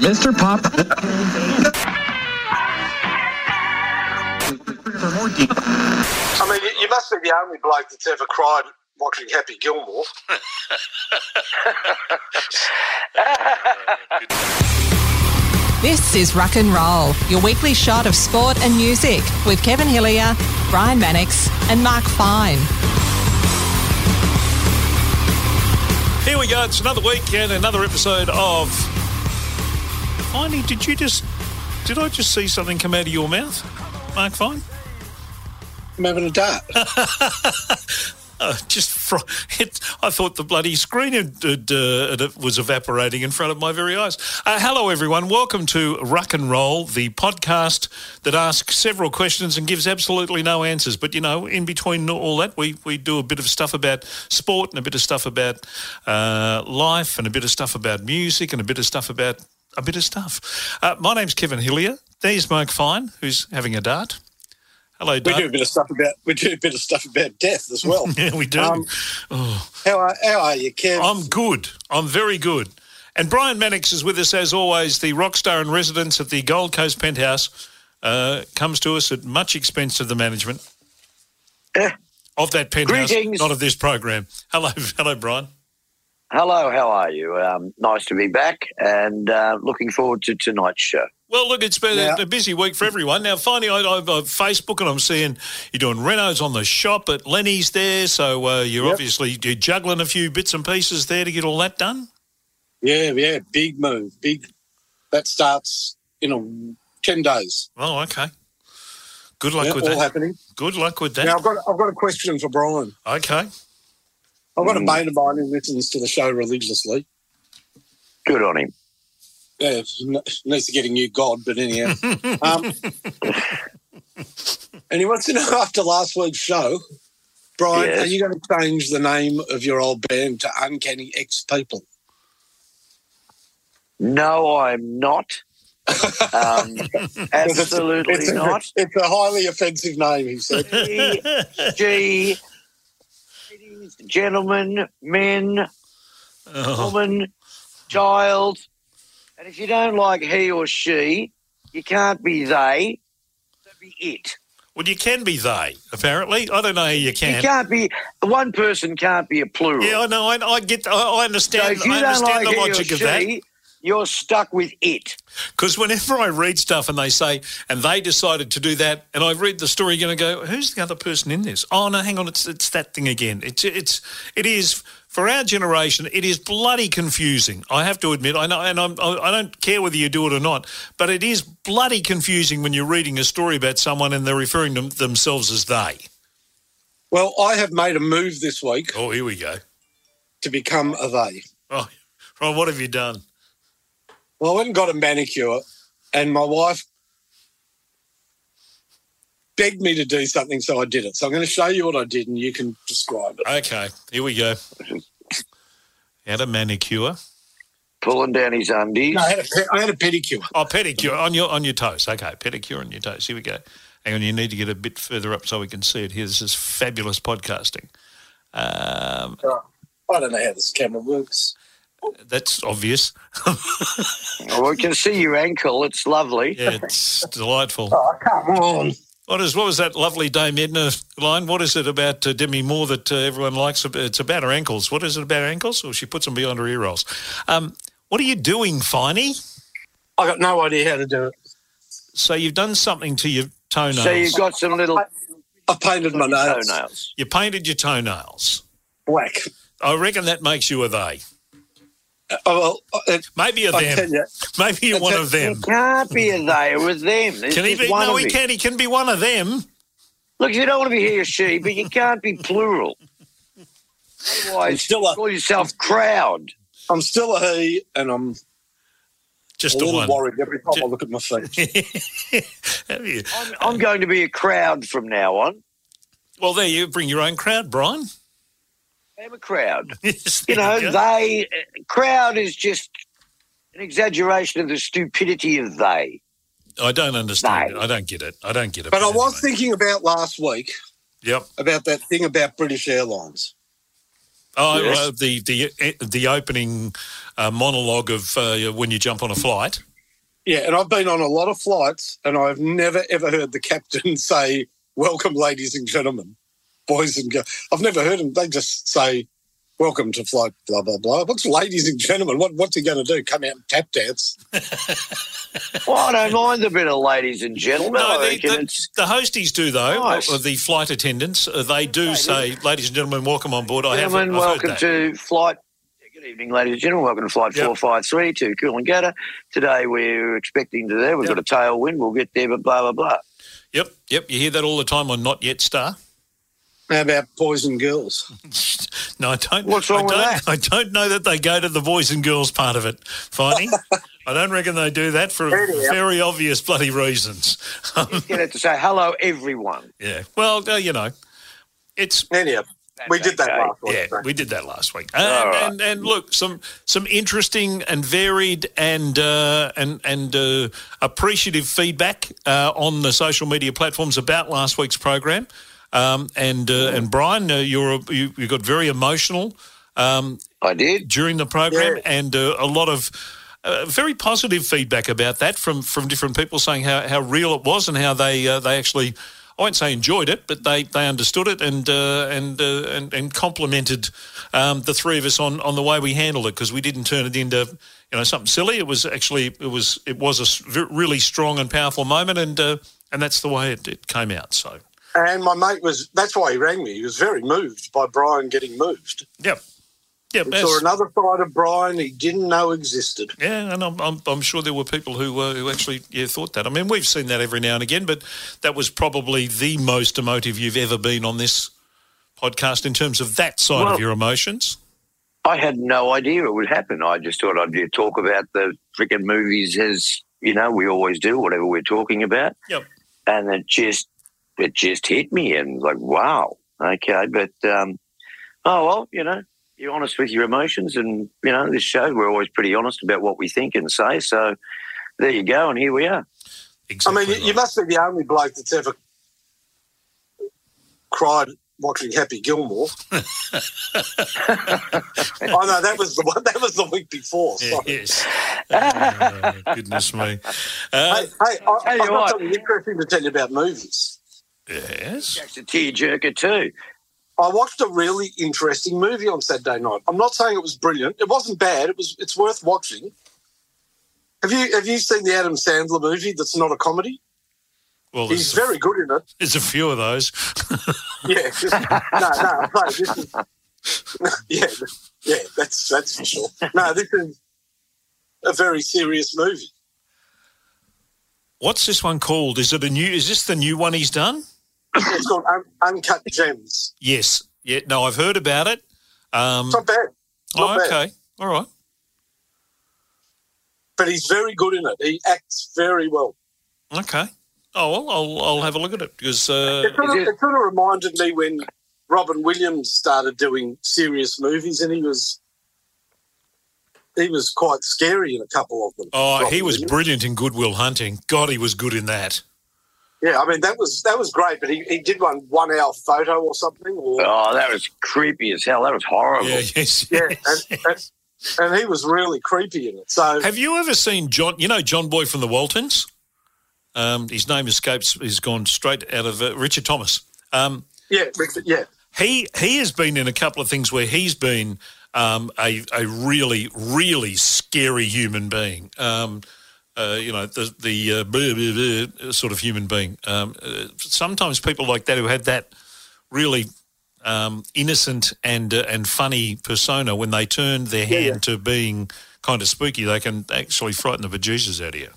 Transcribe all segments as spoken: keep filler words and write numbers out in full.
Mister Pop. I mean, you must be the only bloke that's ever cried watching Happy Gilmore. This is Ruck and Roll, your weekly shot of sport and music with Kevin Hillier, Brian Mannix and Mark Fine. Here we go, it's another week and another episode of... Finey, did you just... Did I just see something come out of your mouth, Mark Fine? I'm having a dart. Oh, just fr- it, I thought the bloody screen had, had, uh, it was evaporating in front of my very eyes. Uh, hello, everyone. Welcome to Ruck and Roll, the podcast that asks several questions and gives absolutely no answers. But, you know, in between all that, we, we do a bit of stuff about sport and a bit of stuff about uh, life and a bit of stuff about music and a bit of stuff about a bit of stuff. Uh, my name's Kevin Hillier. There's Mark Fine, who's having a dart. Hello, Doug. We do a bit of stuff about we do a bit of stuff about death as well. Yeah, we do. Um, oh. How are how are you, Kev? I'm good. I'm very good. And Brian Mannix is with us as always. The rock star in residence at the Gold Coast Penthouse uh, comes to us at much expense of the management uh, of that penthouse, greetings. Not of this program. Hello, hello, Brian. Hello, how are you? Um, nice to be back and uh, looking forward to tonight's show. Well, look, it's been yeah. a busy week for everyone. Now, finally, I, I, I Facebook and I'm seeing you're doing renos on the shop at Lenny's there, so uh, you're yep. obviously you're juggling a few bits and pieces there to get all that done. Yeah, yeah, big move, big. That starts in a, ten days. Oh, okay. Good luck yeah, with all that. All happening. Good luck with that. Now, I've got, I've got a question for Brian. Okay. I've got a mate of mine who listens to the show religiously. Good on him. Yeah, needs to get a new god, but anyhow. um, and he wants to know, after last week's show, Brian, yes. are you going to change the name of your old band to Uncanny Ex-People? No, I'm not. um, absolutely it's a, it's not. A, it's a highly offensive name, he said. G. G- Gentlemen, men, oh. woman, child, and if you don't like he or she, you can't be they, so be it. Well, you can be they, apparently. I don't know how you can. You can't be – one person can't be a plural. Yeah, I know. I, I get. I, I understand, so if you I understand don't like the logic he or of she, that. You're stuck with it. Because whenever I read stuff and they say, and they decided to do that, and I read the story, you're going to go, who's the other person in this? Oh, no, hang on, it's it's that thing again. It's it's it is for our generation. It is bloody confusing. I have to admit, I know, and I'm, I don't care whether you do it or not, but it is bloody confusing when you're reading a story about someone and they're referring to themselves as they. Well, I have made a move this week. Oh, here we go. To become a they. Oh, right, what have you done? Well, I went and got a manicure and my wife begged me to do something, so I did it. So I'm going to show you what I did and you can describe it. Okay, here we go. Had a manicure. Pulling down his undies. No, I had a, I had a pedicure. Oh, pedicure on your on your toes. Okay, pedicure on your toes. Here we go. Hang on, you need to get a bit further up so we can see it here. This is fabulous podcasting. Um, oh, I don't know how this camera works. That's obvious. Well, we can see your ankle. It's lovely. Yeah, it's delightful. Oh, come on. What, is, what was that lovely Dame Edna line? What is it about uh, Demi Moore that uh, everyone likes? It's about her ankles. What is it about her ankles? Well, she puts them behind her ear rolls. Um, what are you doing, Finey? I got no idea how to do it. So you've done something to your toenails. So you've got some little... I, I painted my nails. Toenails. You painted your toenails. Black. I reckon that makes you a they. Uh, well, uh, maybe a them. You, Maybe you're one of them. He can't be a they or a them. It's can he be? No, he can. He can be one of them. Look, you don't want to be he or she, but you can't be plural. Otherwise, still a, call yourself crowd. I'm still a he, and I'm just a, a little one. Worried every time just, I look at my face. Have you? I'm, I'm going to be a crowd from now on. Well, there you bring your own crowd, Brian. I'm a crowd. Yes, you know, you they crowd is just an exaggeration of the stupidity of they. I don't understand they. it. I don't get it. I don't get it. But I anyway. was thinking about last week. Yep. About that thing about British Airlines. Oh, yes. uh, the the the opening uh, monologue of uh, when you jump on a flight. Yeah, and I've been on a lot of flights, and I've never ever heard the captain say, "Welcome, ladies and gentlemen, boys and girls." I've never heard them. They just say, "Welcome to flight blah blah blah." What's ladies and gentlemen? What what's he going to do? Come out and tap dance? Well, I don't mind a bit of ladies and gentlemen. No, the, the, the hosties do though. Nice. Or the flight attendants, they do ladies. say, "Ladies and gentlemen, welcome on board." I gentlemen, have welcome heard that. to flight. Good evening, ladies and gentlemen. Welcome to flight yep. four five three to Coolangatta. Today we're expecting to there. We've yep. got a tailwind. We'll get there, but blah blah blah. Yep, yep. You hear that all the time on Not Yet Star. How about boys and girls? No, I don't. What's wrong I don't, with that? I don't know that they go to the boys and girls part of it, Finey. I don't reckon they do that for really? very obvious bloody reasons. Um, you get it to say hello, everyone. Yeah. Well, uh, you know, it's. Anyhow, we did that last week. Yeah, we did that last week. And, right. and, and look, some some interesting and varied and uh, and and uh, appreciative feedback uh, on the social media platforms about last week's program. Um, and uh, and Brian, uh, you're, you you got very emotional. Um, I did during the program, yeah. and uh, a lot of uh, very positive feedback about that from, from different people saying how, how real it was and how they uh, they actually I won't say enjoyed it, but they, they understood it and uh, and, uh, and and complimented um, the three of us on, on the way we handled it because we didn't turn it into you know something silly. It was actually it was it was a really strong and powerful moment, and uh, and that's the way it, it came out. So. And my mate was, that's why he rang me. He was very moved by Brian getting moved. Yep. Yep. He saw another side of Brian he didn't know existed. Yeah, and I'm I'm, I'm sure there were people who uh, who actually yeah, thought that. I mean, we've seen that every now and again, but that was probably the most emotive you've ever been on this podcast in terms of that side well, of your emotions. I had no idea it would happen. I just thought I'd talk about the freaking movies as, you know, we always do, whatever we're talking about. Yep. And it just... It just hit me and like, wow, okay. But, um, oh, well, you know, you're honest with your emotions and, you know, this show, we're always pretty honest about what we think and say. So there you go and here we are. Exactly I mean, right. You must be the only bloke that's ever cried watching Happy Gilmore. I oh, know that was the one, that was the week before. Sorry. Yes. Oh, goodness me. Uh, hey, hey I, I've got what. something interesting to tell you about movies. Yes. That's a tearjerker too. I watched a really interesting movie on Saturday night. I'm not saying it was brilliant. It wasn't bad. It was. It's worth watching. Have you Have you seen the Adam Sandler movie? That's not a comedy. Well, he's very a, good in it. There's a few of those. yeah. Just, no, no, no. This is, no, yeah, yeah. That's that's for sure. No, this is a very serious movie. What's this one called? Is it a new? Is this the new one he's done? It's called Un- Uncut Gems. Yes. Yeah. No, I've heard about it. Um, it's not bad. Not oh, okay. Bad. All right. But he's very good in it. He acts very well. Okay. Oh, well, I'll, I'll have a look at it because... Uh, it sort of, it sort of reminded me when Robin Williams started doing serious movies and he was... He was quite scary in a couple of them. Oh, Robin he was Williams. brilliant in Good Will Hunting. God, he was good in that. Yeah, I mean, that was that was great, but he, he did one one-hour photo or something. Or... Oh, that was creepy as hell. That was horrible. Yeah, yes, yeah yes, and, yes. And, and he was really creepy in it. So, have you ever seen John, you know, John Boy from the Waltons? Um, his name escapes, he's gone straight out of uh, Richard Thomas. Um, yeah, Richard, yeah. He, he has been in a couple of things where he's been... Um, a a really really scary human being, um, uh, you know the the uh, blah, blah, blah sort of human being. Um, uh, sometimes people like that who had that really um, innocent and uh, and funny persona, when they turned their hand yeah, yeah. to being kind of spooky, they can actually frighten the bejesus out of you.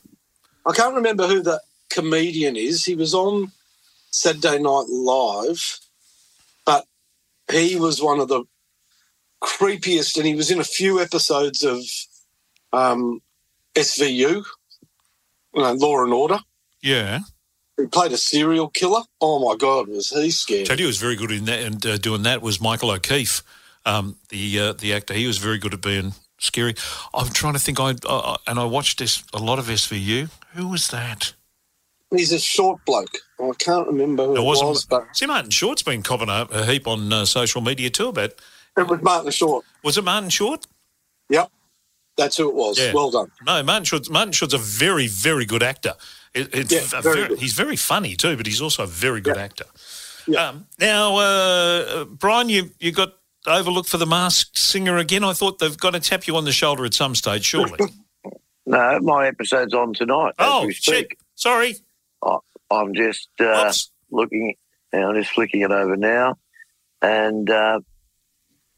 I can't remember who the comedian is. He was on Saturday Night Live, but he was one of the creepiest, and he was in a few episodes of um, S V U, you know, Law and Order. Yeah. He played a serial killer. Oh, my God, was he scary. I tell you, he was very good in that, and uh, doing that was Michael O'Keefe, um, the uh, the actor. He was very good at being scary. I'm trying to think, I, I and I watched this, a lot of S V U. Who was that? He's a short bloke. I can't remember who it, it was. But... See, Martin Short's been copping a, a heap on uh, social media too about It was Martin Short. Was it Martin Short? Yep. That's who it was. Yeah. Well done. No, Martin Short. Martin Short's a very, very good actor. It, it's yeah, very very, good. He's very funny too, but he's also a very good yeah. actor. Yeah. Um, now, uh, Brian, you you got overlooked for The Masked Singer again. I thought they've got to tap you on the shoulder at some stage, surely. No, my episode's on tonight. Oh, shit. Sorry. I, I'm just uh, looking, and I'm just flicking it over now. And uh,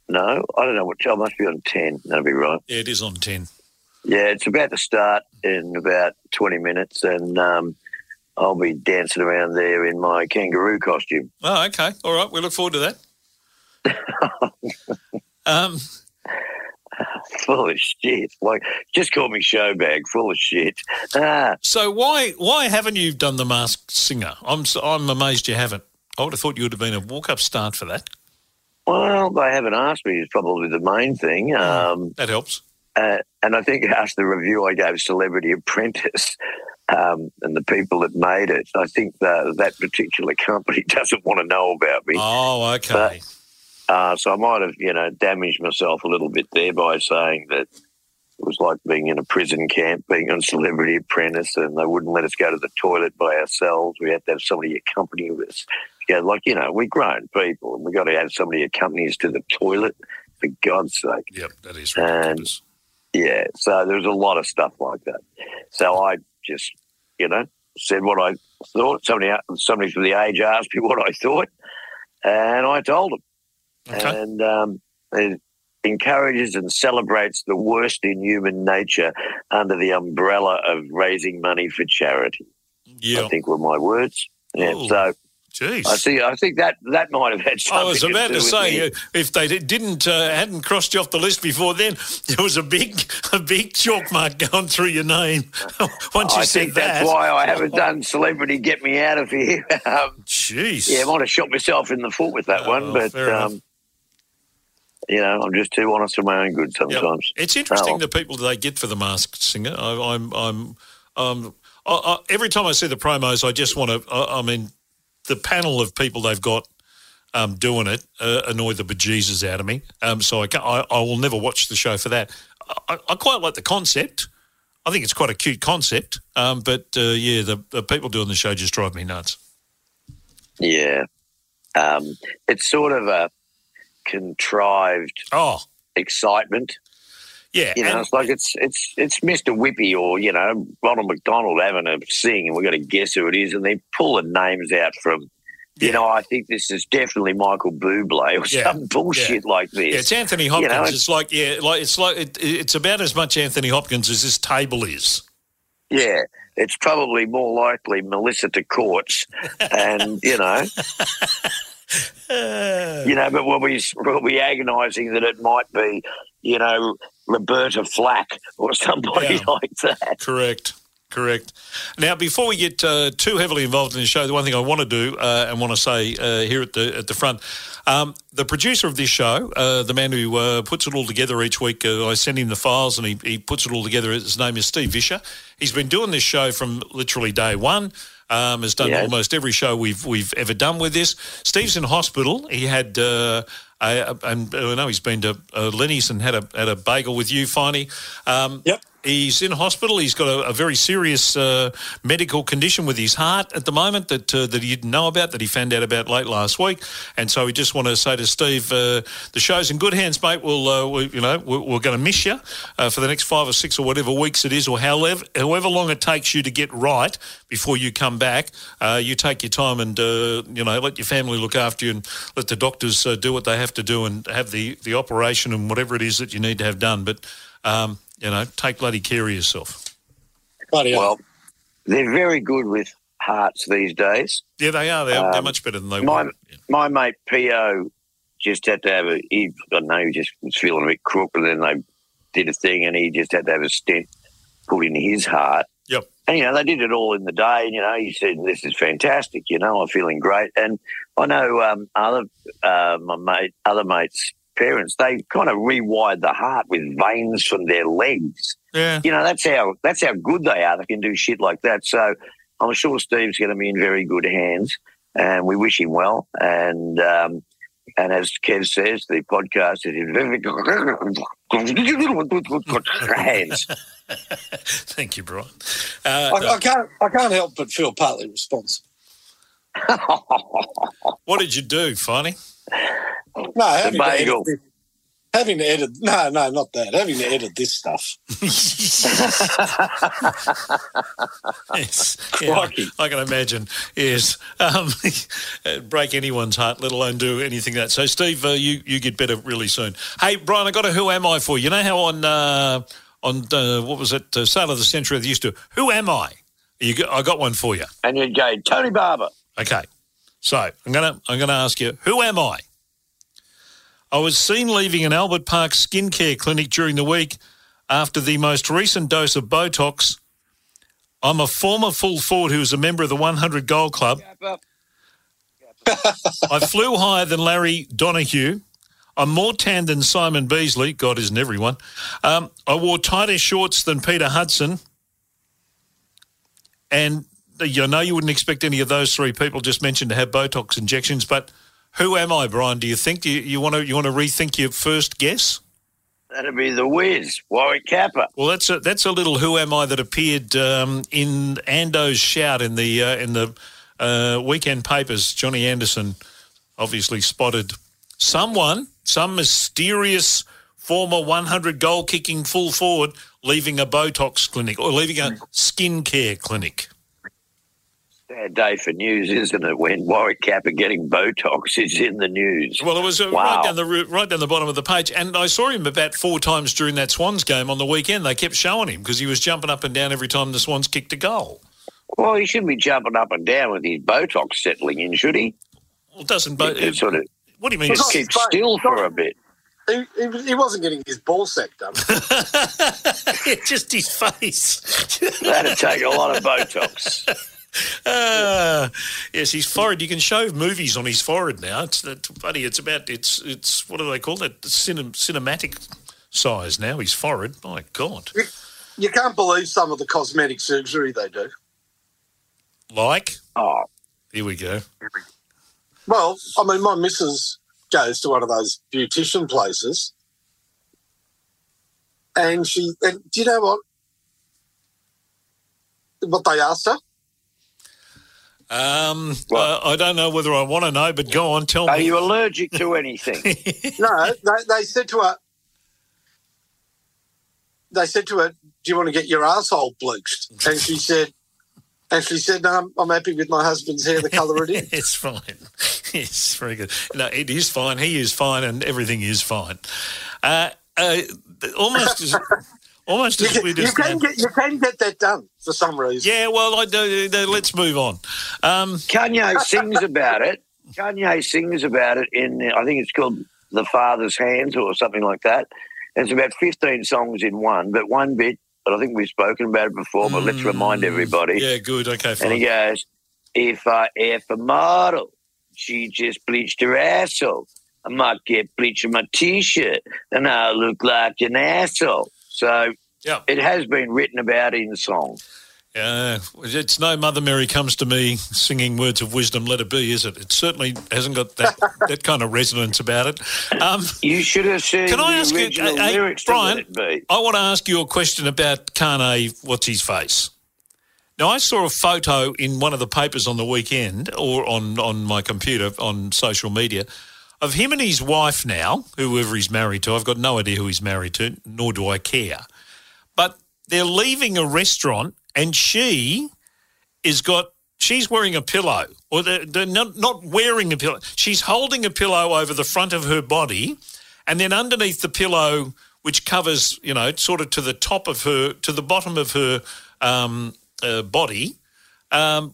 no, I don't know what show. I must be on ten. That'll be right. Yeah, it is on ten. Yeah, it's about to start in about twenty minutes, and um, I'll be dancing around there in my kangaroo costume. Oh, okay. All right. We look forward to that. um, full of shit. Like, just call me showbag. Full of shit. Ah. So why why haven't you done The Masked Singer? I'm I'm amazed you haven't. I would have thought you would have been a walk-up start for that. Well, they haven't asked me is probably the main thing. Um, that helps. Uh, and I think after the review I gave Celebrity Apprentice um, and the people that made it, I think that that particular company doesn't want to know about me. Oh, okay. But, uh, so I might have, you know, damaged myself a little bit there by saying that it was like being in a prison camp, being on Celebrity Apprentice, and they wouldn't let us go to the toilet by ourselves. We had to have somebody accompany us. Yeah, like, you know, we're grown people and we've got to have somebody accompany us to the toilet, for God's sake. Yep, that is ridiculous. And, yeah, so there was a lot of stuff like that. So I just, you know, said what I thought. Somebody, somebody from The Age asked me what I thought, and I told them. Okay. And um, it encourages and celebrates the worst in human nature under the umbrella of raising money for charity. Yeah, I think were my words. Yeah, Ooh. so. Jeez. I see. I think that, that might have had something. I was about to, to say, me. if they didn't uh, hadn't crossed you off the list before, then there was a big a big chalk mark going through your name. Once you I said think that, that's why I haven't done Celebrity Get Me Out of Here. Um, Jeez. Yeah, I might have shot myself in the foot with that oh, one, but um, you know, I'm just too honest for my own good sometimes. Yep. It's interesting oh. the people that they get for The Masked Singer. I, I'm I'm um I, I, every time I see the promos, I just want to. I, I mean. The panel of people they've got um, doing it uh, annoy the bejesus out of me. Um, so I, can't, I I will never watch the show for that. I, I quite like the concept. I think it's quite a cute concept. Um, but, uh, yeah, the, the people doing the show just drive me nuts. Yeah. Um, it's sort of a contrived oh. excitement. Yeah, you know, it's like it's it's it's Mister Whippy or, you know, Ronald McDonald having a sing, and we've got to guess who it is, and they pull the names out from, you yeah. know, I think this is definitely Michael Bublé or yeah. some bullshit yeah. like this. Yeah, it's Anthony Hopkins. You know, it's, it's like yeah, like it's like it, it's about as much Anthony Hopkins as this table is. Yeah, it's probably more likely Melissa de Courts, and you know. You know, but we'll be, we'll be agonising that it might be, you know, Roberta Flack or somebody yeah. like that. Correct, correct. Now, before we get uh, too heavily involved in the show, the one thing I want to do uh, and want to say uh, here at the at the front, um, the producer of this show, uh, the man who uh, puts it all together each week, uh, I send him the files and he, he puts it all together. His name is Steve Visscher. He's been doing this show from literally day one. Um, has done yeah. almost every show we've we've ever done with this. Steve's in hospital. He had, uh, a, a, and I know he's been to uh, Lenny's and had a had a bagel with you, Finey. Um, yep. He's in hospital. He's got a, a very serious uh, medical condition with his heart at the moment that uh, that he didn't know about, that he found out about late last week. And so we just want to say to Steve, uh, the show's in good hands, mate. We'll, uh, we, you know, we're, we're going to miss you uh, for the next five or six or whatever weeks it is, or however however long it takes you to get right before you come back. Uh, you take your time and uh, you know, let your family look after you and let the doctors uh, do what they have to do and have the the operation and whatever it is that you need to have done. But um, you know, take bloody care of yourself. Bloody well, up. They're very good with hearts these days. Yeah, they are. They're, um, they're much better than they my, were. Yeah. My mate P O just had to have a – I don't know, he just was feeling a bit crook, and then they did a thing and he just had to have a stent put in his heart. Yep. And, you know, they did it all in the day. And, you know, he said, this is fantastic, you know, I'm feeling great. And I know um, other uh, my mate, other mates – parents, they kind of rewired the heart with veins from their legs. Yeah. You know, that's how that's how good they are. They can do shit like that. So I'm sure Steve's going to be in very good hands, and we wish him well. And um, And as Kev says, the podcast is in hands. Thank you, Brian. Uh, I, no. I can't. I can't help but feel partly responsible. What did you do, Finey? No, having the bagel. To edit, having to edit. No, no, not that. Having to edit this stuff. Yes. Yeah, I can imagine. Yes, um, break anyone's heart, let alone do anything like that. So, Steve, uh, you you get better really soon. Hey, Brian, I got a Who Am I for you. You know how on uh, on uh, what was it, uh, Sale of the Century, they used to Who Am I? You got, I got one for you. And you'd go, Tony Barber. Okay. So I'm gonna I'm gonna ask you, who am I? I was seen leaving an Albert Park skincare clinic during the week after the most recent dose of Botox. I'm a former full forward who was a member of the one hundred Gold Club. I flew higher than Larry Donohue. I'm more tan than Simon Beasley. God isn't everyone. Um, I wore tighter shorts than Peter Hudson. And I know you wouldn't expect any of those three people just mentioned to have Botox injections, but who am I, Brian? Do you think do you, you want to you want to rethink your first guess? That'd be the Wiz, Warwick Kappa. Well, that's a that's a little who am I that appeared um, in Ando's shout in the uh, in the uh, weekend papers. Johnny Anderson obviously spotted someone, some mysterious former one hundred goal kicking full forward, leaving a Botox clinic or leaving a skincare clinic. Sad day for news, isn't it, when Warwick Kappa getting Botox is in the news? Well, it was uh, wow. right down the right down the bottom of the page, and I saw him about four times during that Swans game on the weekend. They kept showing him because he was jumping up and down every time the Swans kicked a goal. Well, he shouldn't be jumping up and down with his Botox settling in, should he? Well, doesn't Botox... It, it sort of, what do you mean? Just keep still for a bit. He, he, he wasn't getting his ball sack done. Just his face. That'd take a lot of Botox. Uh, yes, his forehead. You can show movies on his forehead now. It's that buddy. It's about. It's it's what do they call that? The cinem, cinematic size now. His forehead. My God. You, you can't believe some of the cosmetic surgery they do. Like oh, here we go. Well, I mean, my missus goes to one of those beautician places, and she. And do you know what? What they asked her? Um, well, I, I don't know whether I want to know, but go on, tell are me. Are you allergic to anything? No, they, they said to her. They said to her, "Do you want to get your asshole bleached?" And she said, "And she said, no, I'm, I'm happy with my husband's hair, the colour it is." It's fine. It's very good. No, it is fine. He is fine, and everything is fine. Uh, uh, almost as. Almost as weird as that. You can get that done for some reason. Yeah, well, I do. Let's move on. Um, Kanye sings about it. Kanye sings about it in, I think it's called The Father's Hands or something like that. And it's about fifteen songs in one, but one bit, but I think we've spoken about it before, but mm, let's remind everybody. Yeah, good. Okay, fine. And he goes, if I if a model, she just bleached her asshole. I might get bleach in my T-shirt and I look like an asshole. So yep. It has been written about in song. Uh, it's no Mother Mary Comes to Me singing words of wisdom, let it be, is it? It certainly hasn't got that, that kind of resonance about it. Um, you should have seen can I the ask original you, uh, lyrics uh, Brian, to let it be. I want to ask you a question about Kanye, what's his face? Now, I saw a photo in one of the papers on the weekend or on, on my computer, on social media, of him and his wife now, whoever he's married to. I've got no idea who he's married to, nor do I care. But they're leaving a restaurant and she is got, she's wearing a pillow, or they're, they're not, not wearing a pillow. She's holding a pillow over the front of her body, and then underneath the pillow, which covers, you know, sort of to the top of her, to the bottom of her um, uh, body, um,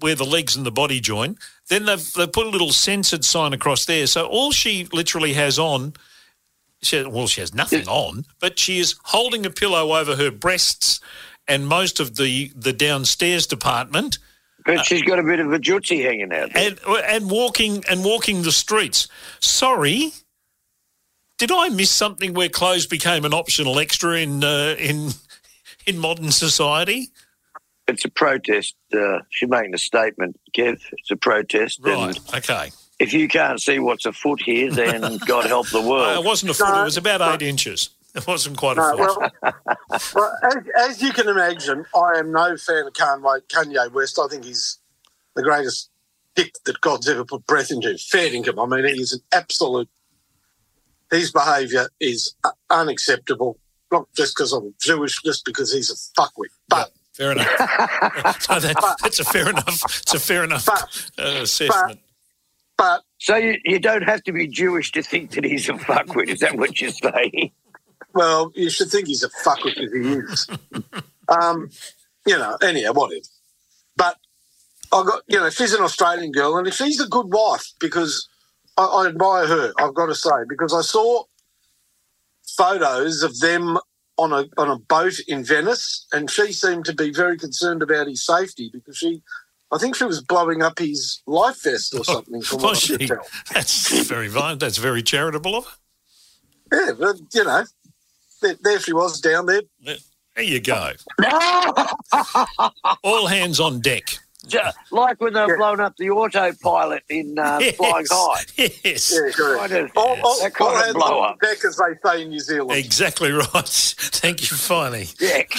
where the legs and the body join. Then they've, they've put a little censored sign across there. So all she literally has on, she, well, she has nothing on, but she is holding a pillow over her breasts and most of the, the downstairs department. But uh, she's got a bit of a jutsie hanging out there. And, and, walking, and walking the streets. Sorry, did I miss something where clothes became an optional extra in uh, in in modern society? It's a protest. Uh, she's making a statement, Kev. It's a protest. Right, and okay. if you can't see what's a foot here, then God help the world. No, it wasn't a foot. No, it was about eight but, inches. It wasn't quite a no, foot. Well, well as, as you can imagine, I am no fan of Kanye West. I think he's the greatest dick that God's ever put breath into. Fair income. I mean, he's an absolute... His behaviour is unacceptable, not just because I'm Jewish, just because he's a fuckwit. But... Yeah. Fair enough. no, that, but, that's a fair enough. It's a fair enough but, uh, assessment. But, but so you, you don't have to be Jewish to think that he's a fuckwit. Is that what you're saying? Well, you should think he's a fuckwit if he is. um, you know, anyhow, whatever. But I got you know, if she's an Australian girl, and if she's a good wife, because I, I admire her. I've got to say, because I saw photos of them on a on a boat in Venice, and she seemed to be very concerned about his safety because she, I think she was blowing up his life vest or something. Oh, was she? That's very violent. That's very charitable of her. Yeah, but, you know, there, there she was down there. There you go. All hands on deck. Like when they've yeah. blown up the autopilot in uh, yes. Flying High. Yes. Yeah, kind of, yes. All, all, that kind all of blow up. Deck, as they say in New Zealand. Exactly right. Thank you, Finey. Deck.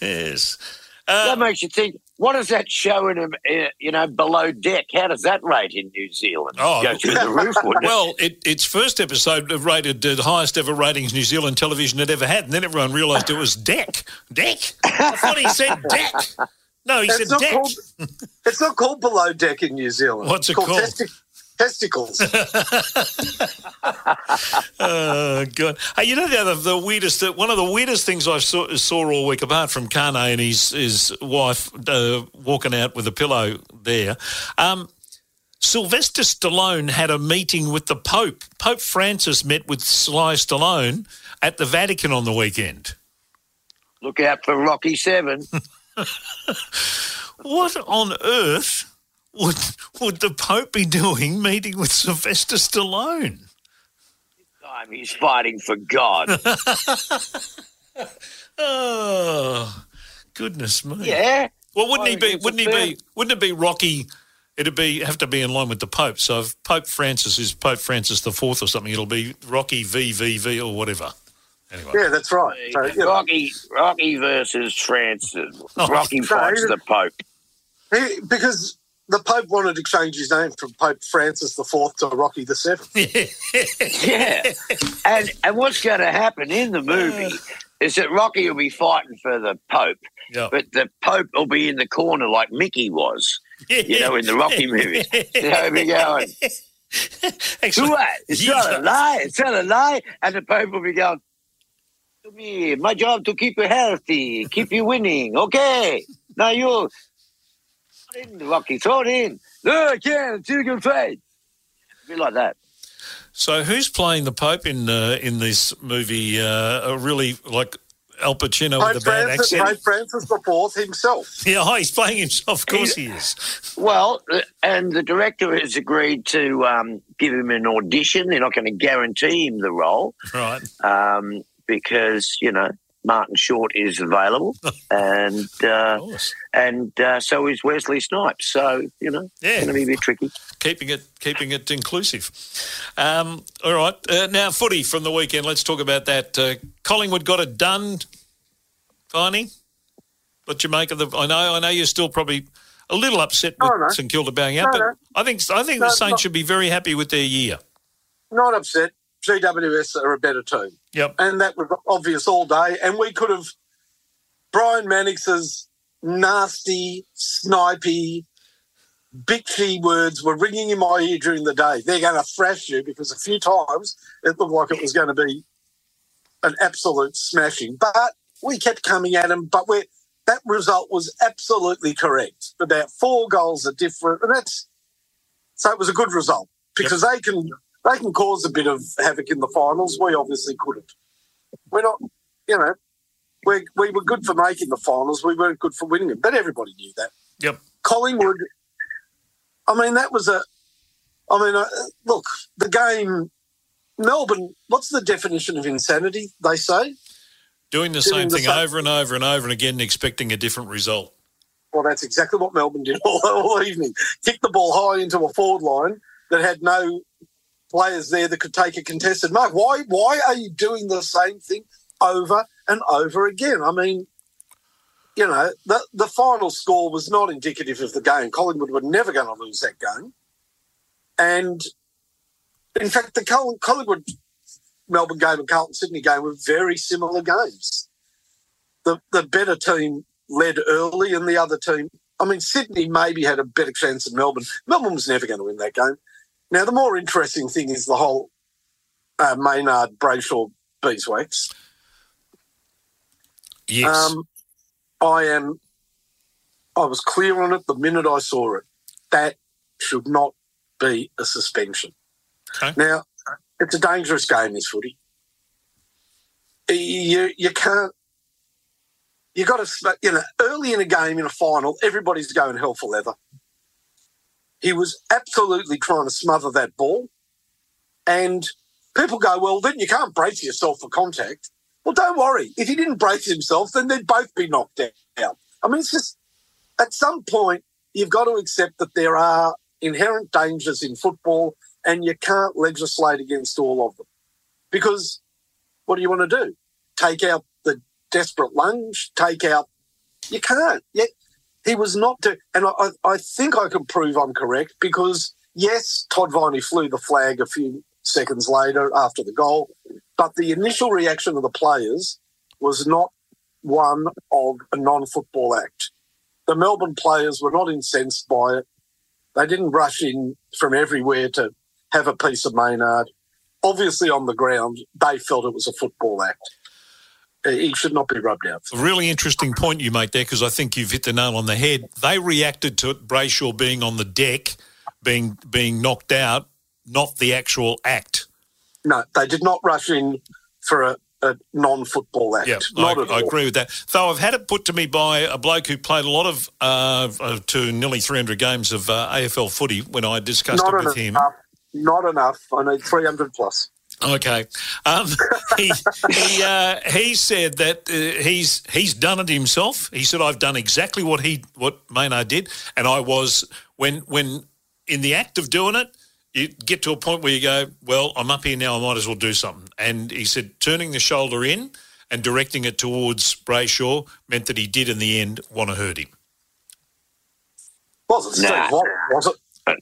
yes. Um, that makes you think, what does that show in, uh, you know, below deck? How does that rate in New Zealand? Oh, go through the roof, wouldn't it? Well, it, its first episode rated the highest ever ratings New Zealand television had ever had, and then everyone realised it was deck. Deck? I thought he said deck. No, he said deck. Called, it's not called below deck in New Zealand. What's it called? called? Testic- testicles. oh, God. Hey, you know the other, the weirdest, one of the weirdest things I saw, saw all week, apart from Kane and his, his wife uh, walking out with a pillow there, um, Sylvester Stallone had a meeting with the Pope. Pope Francis met with Sly Stallone at the Vatican on the weekend. Look out for Rocky Seven. What on earth would would the Pope be doing meeting with Sylvester Stallone? This time he's fighting for God. oh, goodness me! Yeah. Well, wouldn't he be? Wouldn't he be? Wouldn't it be Rocky? It'd be have to be in line with the Pope. So if Pope Francis is Pope Francis the Fourth or something, it'll be Rocky V V V or whatever. Anyway. Yeah, that's right. So, you know. Rocky, Rocky versus Francis. Oh, Rocky fights no, the Pope. He, because the Pope wanted to change his name from Pope Francis the Fourth to Rocky the Seventh. yeah, and and what's going to happen in the movie is that Rocky will be fighting for the Pope, yep. but the Pope will be in the corner like Mickey was, you know, in the Rocky movie. You know, be going, "Who? It's not a lie. It's not a lie." And the Pope will be going, "To me, my job to keep you healthy, keep you winning. Okay, now you in the Rocky, throw it in. No, can you can fight." Be like that. So, who's playing the Pope in uh, in this movie? Uh, really, like Al Pacino Pope with a bad Francis, accent. Pope Francis the Fourth himself. Yeah, oh, he's playing himself. Of course, he, he is. Well, and the director has agreed to um, give him an audition. They're not going to guarantee him the role, right? Um, Because, you know, Martin Short is available and uh, and uh, so is Wesley Snipes. So, you know, yeah. it's going to be a bit tricky. Keeping it keeping it inclusive. Um, all right. Uh, now, footy from the weekend. Let's talk about that. Uh, Collingwood got it done. Finey, what do you make of the – I know I know you're still probably a little upset with oh, no. St Kilda bowing out, no, but no. I think, I think no, the Saints not, should be very happy with their year. Not upset. G W S are a better team. Yep. And that was obvious all day. And we could have Brian Mannix's nasty, snipey, bitchy words were ringing in my ear during the day. They're going to thrash you, because a few times it looked like it was going to be an absolute smashing. But we kept coming at them. But we're, that result was absolutely correct. About four goals are different. And that's so it was a good result because yep. they can – They can cause a bit of havoc in the finals. We obviously couldn't. We're not, you know, we we were good for making the finals. We weren't good for winning them, but everybody knew that. Yep. Collingwood, I mean, that was a, I mean, uh, look, the game, Melbourne, what's the definition of insanity, they say? Doing the Doing same the thing same. over and over and over and again and expecting a different result. Well, that's exactly what Melbourne did all, all evening. Kicked the ball high into a forward line that had no players there that could take a contested mark. Why Why are you doing the same thing over and over again? I mean, you know, the, the final score was not indicative of the game. Collingwood were never going to lose that game. And, in fact, the Coll- Collingwood Melbourne game and Carlton-Sydney game were very similar games. The the better team led early and the other team... I mean, Sydney maybe had a better chance than Melbourne. Melbourne was never going to win that game. Now, the more interesting thing is the whole uh, Maynard, Brayshaw, beeswax. Yes. Um, I am... I was clear on it the minute I saw it. That should not be a suspension. Okay. Now, it's a dangerous game, this footy. You you can't... You got to, you know, early in a game, in a final, everybody's going hell for leather. He was absolutely trying to smother that ball. And people go, well, then you can't brace yourself for contact. Well, don't worry. If he didn't brace himself, then they'd both be knocked out. I mean, it's just, at some point, you've got to accept that there are inherent dangers in football and you can't legislate against all of them. Because what do you want to do? Take out the desperate lunge, take out... You can't. Yeah, he was not... To, and I, I think I can prove I'm correct because, yes, Todd Viney flew the flag a few seconds later after the goal, but the initial reaction of the players was not one of a non-football act. The Melbourne players were not incensed by it. They didn't rush in from everywhere to have a piece of Maynard. Obviously, on the ground, they felt it was a football act. He should not be rubbed out. A really interesting point you make there, because I think you've hit the nail on the head. They reacted to it, Brayshaw being on the deck, being being knocked out, not the actual act. No, they did not rush in for a, a non-football act. Yeah, not I, at I all. Agree with that. Though I've had it put to me by a bloke who played a lot of, uh, to nearly three hundred games of uh, A F L footy when I discussed not it with enough, him. Not enough. I need three hundred plus. Okay, um, he he, uh, he said that uh, he's he's done it himself. He said I've done exactly what he what Maynard did, and I was when when in the act of doing it, you get to a point where you go, well, I'm up here now, I might as well do something. And he said turning the shoulder in and directing it towards Brayshaw meant that he did in the end want to hurt him. Was it nah. Steve? Was it?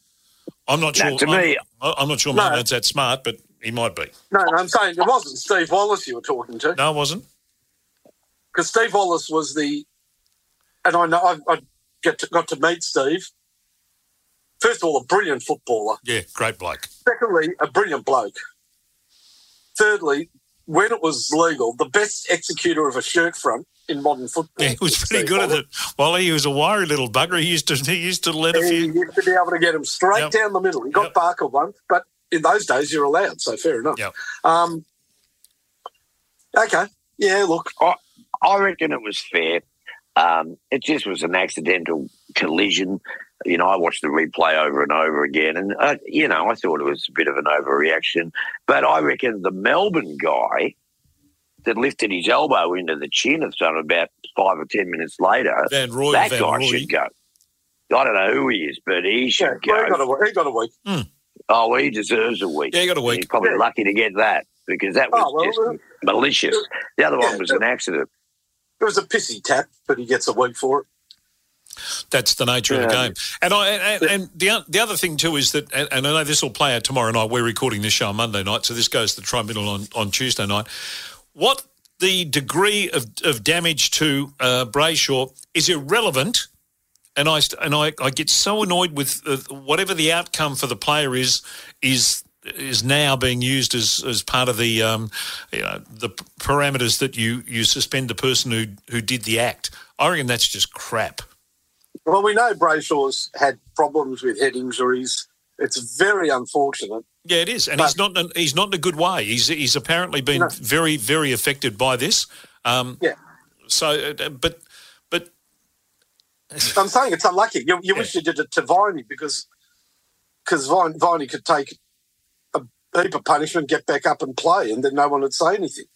I'm not nah, sure. To I'm, me, I'm not sure no. Maynard's that smart, but. He might be. No, no, I'm saying it wasn't Steve Wallace you were talking to. No, it wasn't. Because Steve Wallace was the, and I know I, I get to, got to meet Steve. First of all, a brilliant footballer. Yeah, great bloke. Secondly, a brilliant bloke. Thirdly, when it was legal, the best executor of a shirt front in modern football. Yeah, he was pretty Steve good Wallace. At it. Well, he was a wiry little bugger. He used to he used to let a few. He used to be able to get him straight yep. down the middle. He got yep. Barker once, but. In those days, you're allowed, so fair enough. Yep. Um, okay. Yeah, look. I, I reckon it was fair. Um, it just was an accidental collision. You know, I watched the replay over and over again, and, uh, you know, I thought it was a bit of an overreaction. But I reckon the Melbourne guy that lifted his elbow into the chin of someone about five or ten minutes later, Van Roy, that Van guy Roy. Should go. I don't know who he is, but he should yeah, go. He got a week. He got a week. Mm. Oh, well, he deserves a week. Yeah, he got a week. And he's probably yeah. lucky to get that because that was oh, well, just well, malicious. The other yeah, one was an accident. It was a pissy tap, but he gets a week for it. That's the nature yeah. of the game. And I and, and the the other thing too is that, and I know this will play out tomorrow night. We're recording this show on Monday night, so this goes to the tribunal on, on Tuesday night. What the degree of, of damage to uh, Brayshaw is irrelevant. And I and I, I get so annoyed with uh, whatever the outcome for the player is is is now being used as, as part of the um, you know, the parameters that you, you suspend the person who, who did the act. I reckon that's just crap. Well, we know Brayshaw's had problems with head injuries. It's very unfortunate. Yeah, it is, and he's not an, he's not in a good way. He's he's apparently been no. very very affected by this. Um, yeah. So, but. I'm saying it's unlucky. You, you yeah. wish you did it to Viney because because Vine, Viney could take a heap of punishment, get back up and play, and then no one would say anything.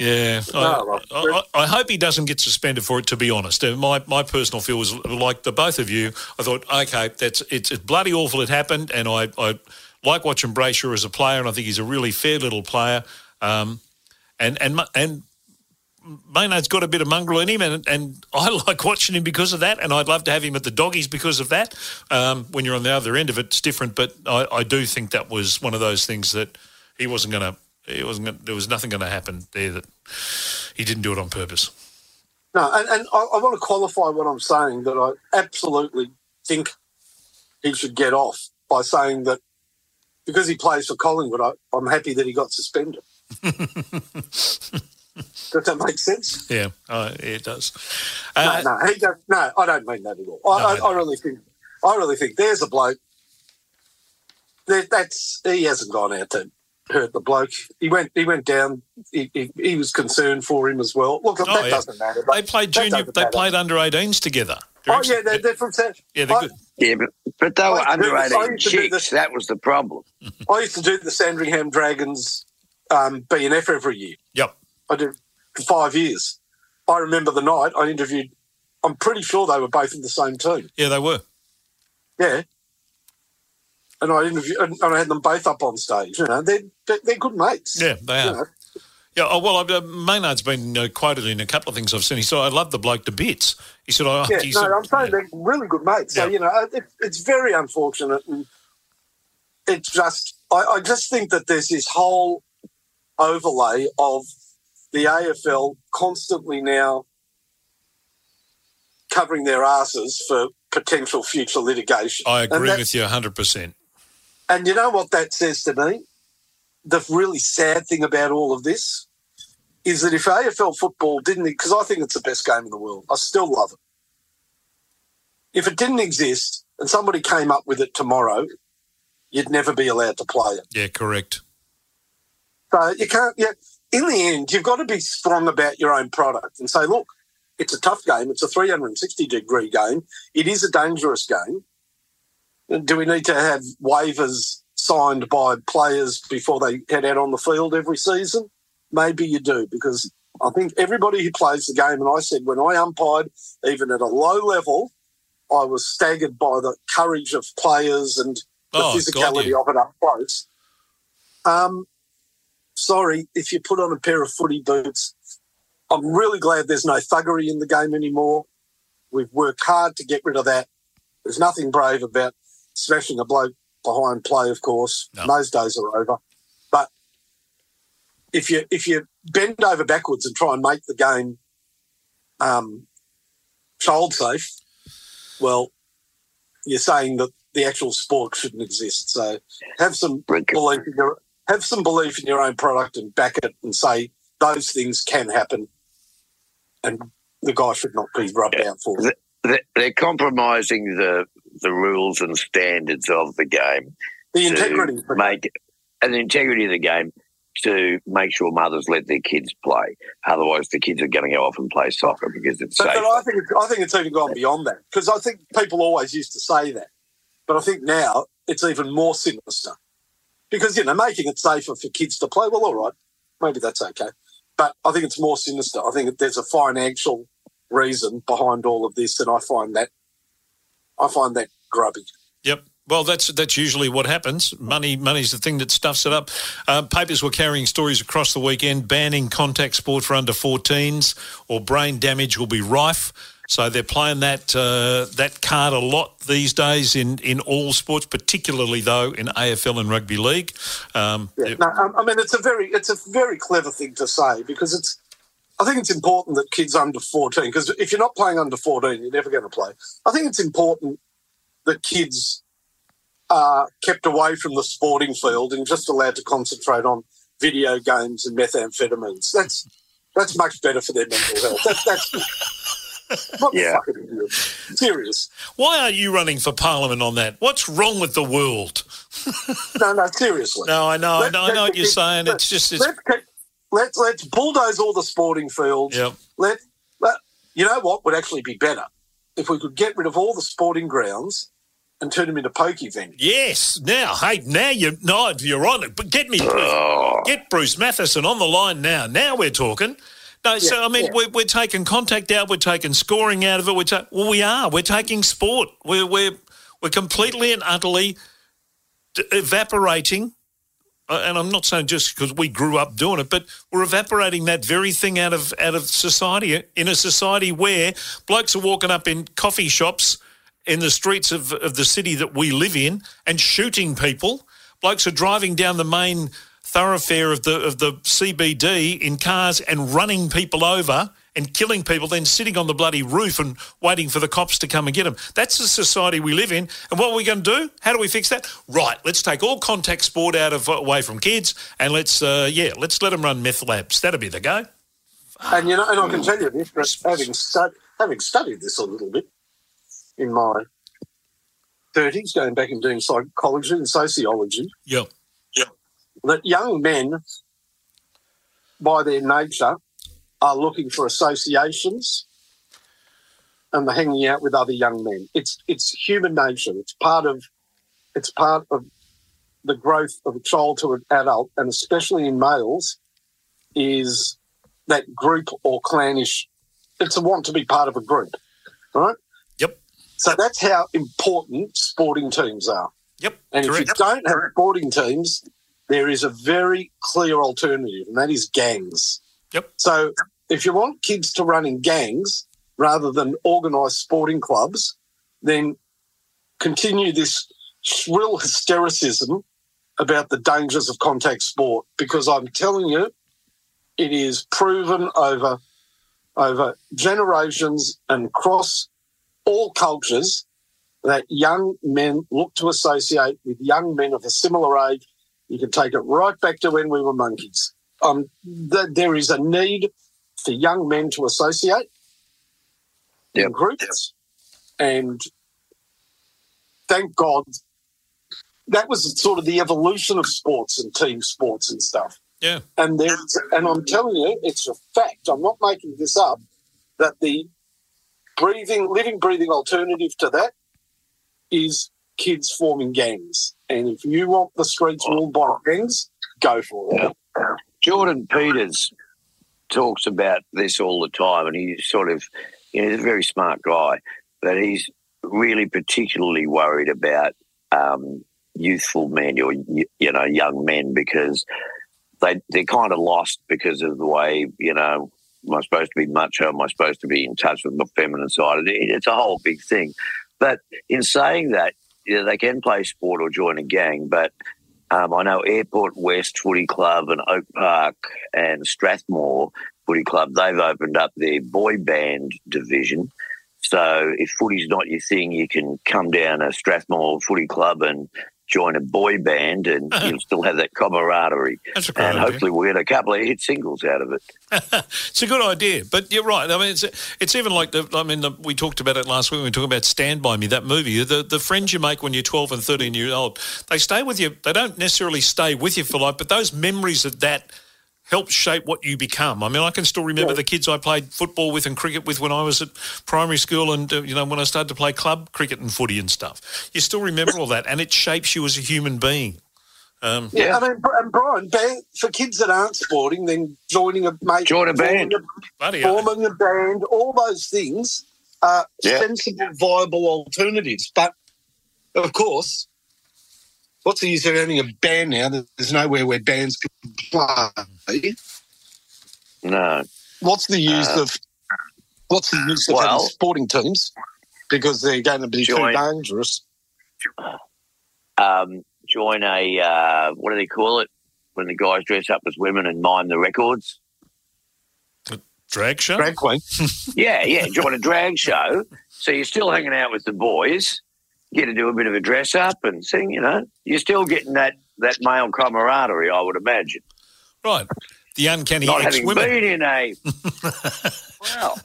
Yeah, I, I, I hope he doesn't get suspended for it, to be honest. My my personal feel was like the both of you. I thought, okay, that's it's, it's bloody awful it happened, and I, I like watching Brayshaw as a player, and I think he's a really fair little player. Um, and and and Maynard's got a bit of mongrel in him, and, and I like watching him because of that, and I'd love to have him at the Doggies because of that. Um, when you're on the other end of it, it's different, but I, I do think that was one of those things that he wasn't going to, It wasn't. There was nothing going to happen there that he didn't do it on purpose. No, and, and I, I want to qualify what I'm saying, that I absolutely think he should get off by saying that because he plays for Collingwood, I, I'm happy that he got suspended. Does that make sense? Yeah, uh, it does. Uh, no, no, he don't, no, I don't mean that at all. I, no, I, I really think. I really think there's a bloke. There, that's he hasn't gone out to hurt the bloke. He went. He went down. He, he, he was concerned for him as well. Look, oh, that yeah. doesn't matter. They played junior. They matter. played under eighteens together. Oh ex- yeah, they're, they're from. Yeah, they're I, good. Yeah, but, but they I were under eighteen chicks. The, that was the problem. I used to do the Sandringham Dragons um, B and F every year. Yep, I did for five years. I remember the night I interviewed. I'm pretty sure they were both in the same team. Yeah, they were. Yeah. And I interviewed, and I had them both up on stage. You know, they're they're good mates. Yeah, they are. You know? Yeah. Oh well, uh, Maynard's been uh, quoted in a couple of things I've seen. He said, "I love the bloke to bits." He said, "I." Oh, yeah, no, said, I'm saying yeah. they're really good mates. Yeah. So you know, it, it's very unfortunate, and it just I, I just think that there's this whole overlay of the A F L constantly now covering their asses for potential future litigation. I agree with you one hundred percent. And you know what that says to me? The really sad thing about all of this is that if A F L football didn't, because I think it's the best game in the world, I still love it. If it didn't exist and somebody came up with it tomorrow, you'd never be allowed to play it. Yeah, correct. So you can't, yeah. In the end, you've got to be strong about your own product and say, look, it's a tough game. It's a three hundred sixty degree game. It is a dangerous game. Do we need to have waivers signed by players before they head out on the field every season? Maybe you do, because I think everybody who plays the game, and I said when I umpired, even at a low level, I was staggered by the courage of players and the oh, physicality of it up close. Um, sorry, if you put on a pair of footy boots, I'm really glad there's no thuggery in the game anymore. We've worked hard to get rid of that. There's nothing brave about smashing a bloke behind play, of course. No. Those days are over. But if you if you bend over backwards and try and make the game um, child safe, well, you're saying that the actual sport shouldn't exist. So have some belief in your have some belief in your own product and back it and say those things can happen, and the guy should not be rubbed yeah. out for it. They're compromising the the rules and standards of the game. The integrity. To make, and the integrity of the game to make sure mothers let their kids play. Otherwise, the kids are going to go off and play soccer because it's but, safe. But I think, I think it's even gone beyond that, because I think people always used to say that. But I think now it's even more sinister because, you know, making it safer for kids to play, well, all right, maybe that's okay. But I think it's more sinister. I think there's a financial reason behind all of this, and I find that I find that grubby. Yep. Well, that's that's usually what happens. Money, money's the thing that stuffs it up. Uh, papers were carrying stories across the weekend banning contact sport for under fourteens, or brain damage will be rife. So they're playing that uh, that card a lot these days in, in all sports, particularly though in A F L and rugby league. Um, yeah, no, I mean it's a very it's a very clever thing to say, because it's. I think it's important that kids under fourteen, because if you're not playing under fourteen, you're never going to play. I think it's important that kids are kept away from the sporting field and just allowed to concentrate on video games and methamphetamines. That's that's much better for their mental health. That, that's not yeah. fucking weird. Serious. Why aren't you running for Parliament on that? What's wrong with the world? no, no, seriously. No, I know, let, I know, let, I know what you're it, saying. Let, it's just it's. Let's let's bulldoze all the sporting fields. Yep. Let, let you know what would actually be better if we could get rid of all the sporting grounds and turn them into pokey then. Yes. Now, hey, now you're, no, you're on it. But get me, oh. get Bruce Matheson on the line now. Now we're talking. No, yeah, so, I mean, yeah. we're, we're taking contact out. We're taking scoring out of it. We're ta- well, we are. We're taking sport. We're, we're, we're completely and utterly d- evaporating. Uh, and I'm not saying just because we grew up doing it, but we're evaporating that very thing out of out of society, in a society where blokes are walking up in coffee shops in the streets of, of the city that we live in and shooting people. Blokes are driving down the main thoroughfare of the of the C B D in cars and running people over and killing people, then sitting on the bloody roof and waiting for the cops to come and get them. That's the society we live in. And what are we going to do? How do we fix that? Right, let's take all contact sport out of away from kids and let's, uh, yeah, let's let them run meth labs. That'll be the go. And, you know, and I can tell you this, having, stud- having studied this a little bit, in my thirties, going back and doing psychology and sociology, yeah, yeah, that young men, by their nature, are looking for associations and the hanging out with other young men. It's it's human nature. It's part of it's part of the growth of a child to an adult, and especially in males, is that group or clannish. It's a want to be part of a group, right? So that's how important sporting teams are. Yep. And correct. If you don't have sporting teams, there is a very clear alternative, and that is gangs. Yep. So if you want kids to run in gangs rather than organised sporting clubs, then continue this shrill hystericism about the dangers of contact sport, because I'm telling you, it is proven over, over generations and cross all cultures that young men look to associate with young men of a similar age. You can take it right back to when we were monkeys. Um, th- there is a need for young men to associate yep. in groups, yep. and thank God that was sort of the evolution of sports and team sports and stuff. Yeah, and there's, and I'm telling you, it's a fact. I'm not making this up. That the Breathing, living, breathing alternative to that is kids forming gangs. And if you want the streets ruled by gangs, go for it. Yeah. Jordan Peters talks about this all the time, and he's sort of, you know, he's a very smart guy, but he's really particularly worried about um, youthful men or, you know, young men, because they, they're kind of lost because of the way, you know, am I supposed to be macho? Am I supposed to be in touch with my feminine side? It's a whole big thing. But in saying that, you know, they can play sport or join a gang, but um, I know Airport West Footy Club and Oak Park and Strathmore Footy Club, they've opened up their boy band division. So if footy's not your thing, you can come down to Strathmore Footy Club and join a boy band, and uh-huh. you'll still have that camaraderie. That's a great and idea. Hopefully we'll get a couple of hit singles out of it. It's a good idea, but you're right. I mean, it's it's even like the. I mean, the, we talked about it last week when we talked about Stand By Me, that movie. The the friends you make when you're twelve and thirteen years old, they stay with you. They don't necessarily stay with you for life, but those memories of that help shape what you become. I mean, I can still remember yeah. the kids I played football with and cricket with when I was at primary school and, uh, you know, when I started to play club cricket and footy and stuff. You still remember all that, and it shapes you as a human being. Um, yeah, yeah, I mean, and Brian, for kids that aren't sporting, then joining a mate, join a band, a, forming a band, all those things are yeah. sensible, viable alternatives. But, of course, what's the use of having a band now? There's nowhere where bands can play. No. What's the use uh, of What's the use well, of having sporting teams? Because they're going to be join, too dangerous. Um, join a uh, what do they call it when the guys dress up as women and mime the records? A drag show, drag queen. yeah, yeah. Join a drag show. So you're still hanging out with the boys. Get to do a bit of a dress up and sing, you know. You're still getting that, that male camaraderie, I would imagine. Right. The uncanny Not ex-women. Not having been in a... well,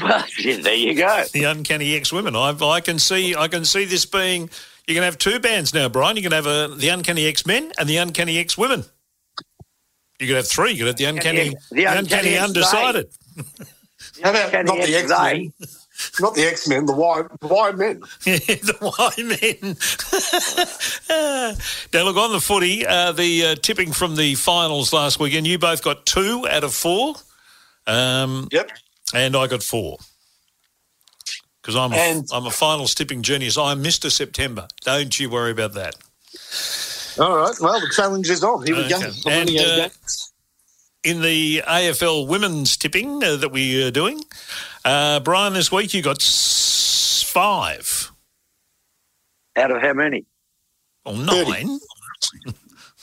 well yeah, there you go. The uncanny ex-women. I, I can see I can see this being... You're going to have two bands now, Brian. You're going to have a, the uncanny ex-men and the uncanny ex-women. You're going to have three. You're going to have the uncanny... The, the, the uncanny, uncanny undecided. How about not the ex-men? Not the X-Men, the Y, y Men. Yeah, the Y Men. Now, look, on the footy, uh, the uh, tipping from the finals last weekend, you both got two out of four. Um, yep. And I got four. Because I'm, I'm a finals tipping genius. I missed a September. Don't you worry about that. All right. Well, the challenge is on. Here we go. And uh, in the A F L women's tipping uh, that we are doing, uh, Brian, this week you got s- five. Out of how many? Well, nine.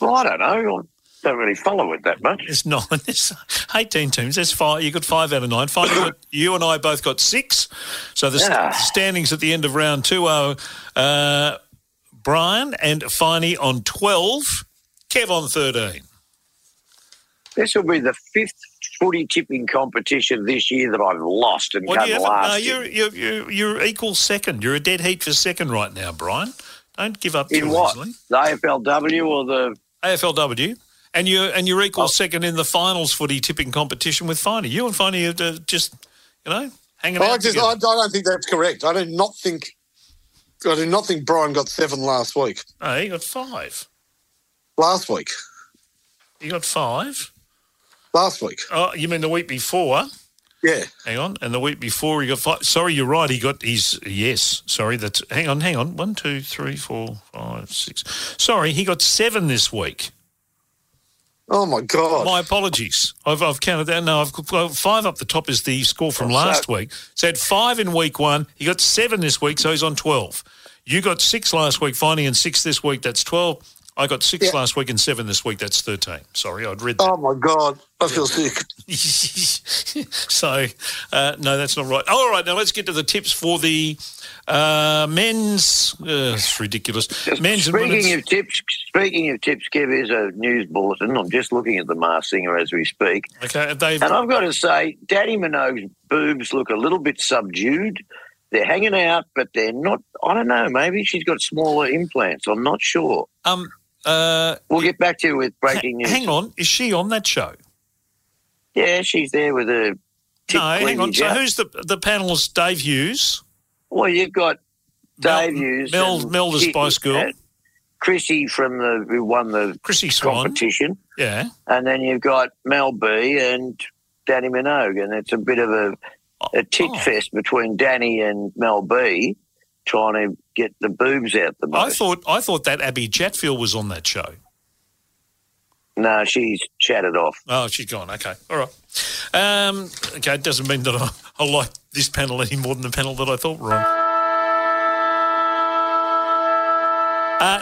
Well, I don't know. I don't really follow it that much. It's nine. It's eighteen teams. That's five. You got five out of nine. Five. You, got, you and I both got six. So the yeah. st- standings at the end of round two are... Uh, Brian and Finey on twelve, Kev on thirteen. This will be the fifth footy tipping competition this year that I've lost and well, come last. No, you're, you're, you're, you're equal second. You're a dead heat for second right now, Brian. Don't give up too in what? Easily. The A F L W or the... A F L W. And you're, and you're equal oh. second in the finals footy tipping competition with Finey. You and Finey are just, you know, hanging well, out I, just, I don't think that's correct. I do not think... I do not think Brian got seven last week. No, he got five. Last week. He got five? Last week. Oh, you mean the week before? Yeah. Hang on. And the week before he got five. Sorry, you're right. He got his, yes. Sorry, that's, hang on, hang on. One, two, three, four, five, six. Sorry, he got seven this week. Oh, my God. My apologies. I've, I've counted that. No, I've got five up the top is the score from last so, week. So he had five in week one. He got seven this week, so he's on twelve. You got six last week, Finey, and six this week. That's twelve. I got six yeah. last week and seven this week. That's thirteen. Sorry, I'd read that. Oh, my God. I feel sick. so, uh, no, that's not right. All right, now let's get to the tips for the uh, men's. Uh, it's ridiculous. Men's speaking of tips, speaking of tips, Kev, is a news bulletin. I'm just looking at the Masked Singer as we speak. Okay, they've... And I've got to say, Daddy Minogue's boobs look a little bit subdued. They're hanging out, but they're not. I don't know. Maybe she's got smaller implants. I'm not sure. Um. Uh, we'll get back to you with breaking news. Hang on, is she on that show? Yeah, she's there with a... No, hang on, so out. Who's the the panellist? Dave Hughes? Well, you've got Dave Mel, Hughes... Mel, Mel the Spice Girl. Chrissy from the... who won the Chrissy competition. Swan. Yeah. And then you've got Mel B and Danny Minogue, and it's a bit of a, a tit oh. fest between Danny and Mel B trying to get the boobs out the most. I thought I thought that Abby Chatfield was on that show. No, she's chatted off. Oh, she's gone. Okay. All right. Um, okay, it doesn't mean that I, I like this panel any more than the panel that I thought wrong.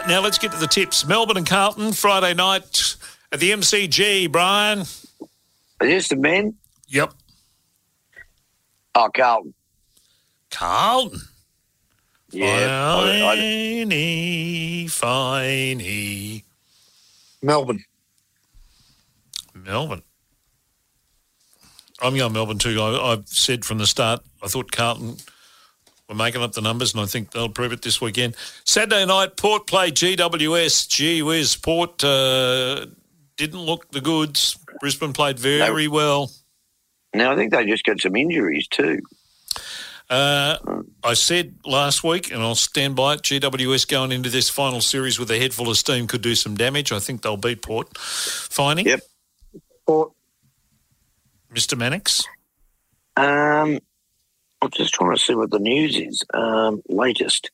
Uh, now let's get to the tips. Melbourne and Carlton, Friday night at the M C G, Brian. Are this the men? Yep. Oh, Carlton. Carlton. Yeah, Finey, Finey. Melbourne. Melbourne. I'm going Melbourne too. I, I've said from the start, I thought Carlton were making up the numbers, and I think they'll prove it this weekend. Saturday night, Port play G W S. Gee whiz, Port uh, didn't look the goods. Brisbane played very no. well. No, I think they just got some injuries too. Uh, I said last week, and I'll stand by it, G W S going into this final series with a head full of steam could do some damage. I think they'll beat Port. Finey? Yep. Port. Mister Mannix? Um, I'm just trying to see what the news is. Um, latest.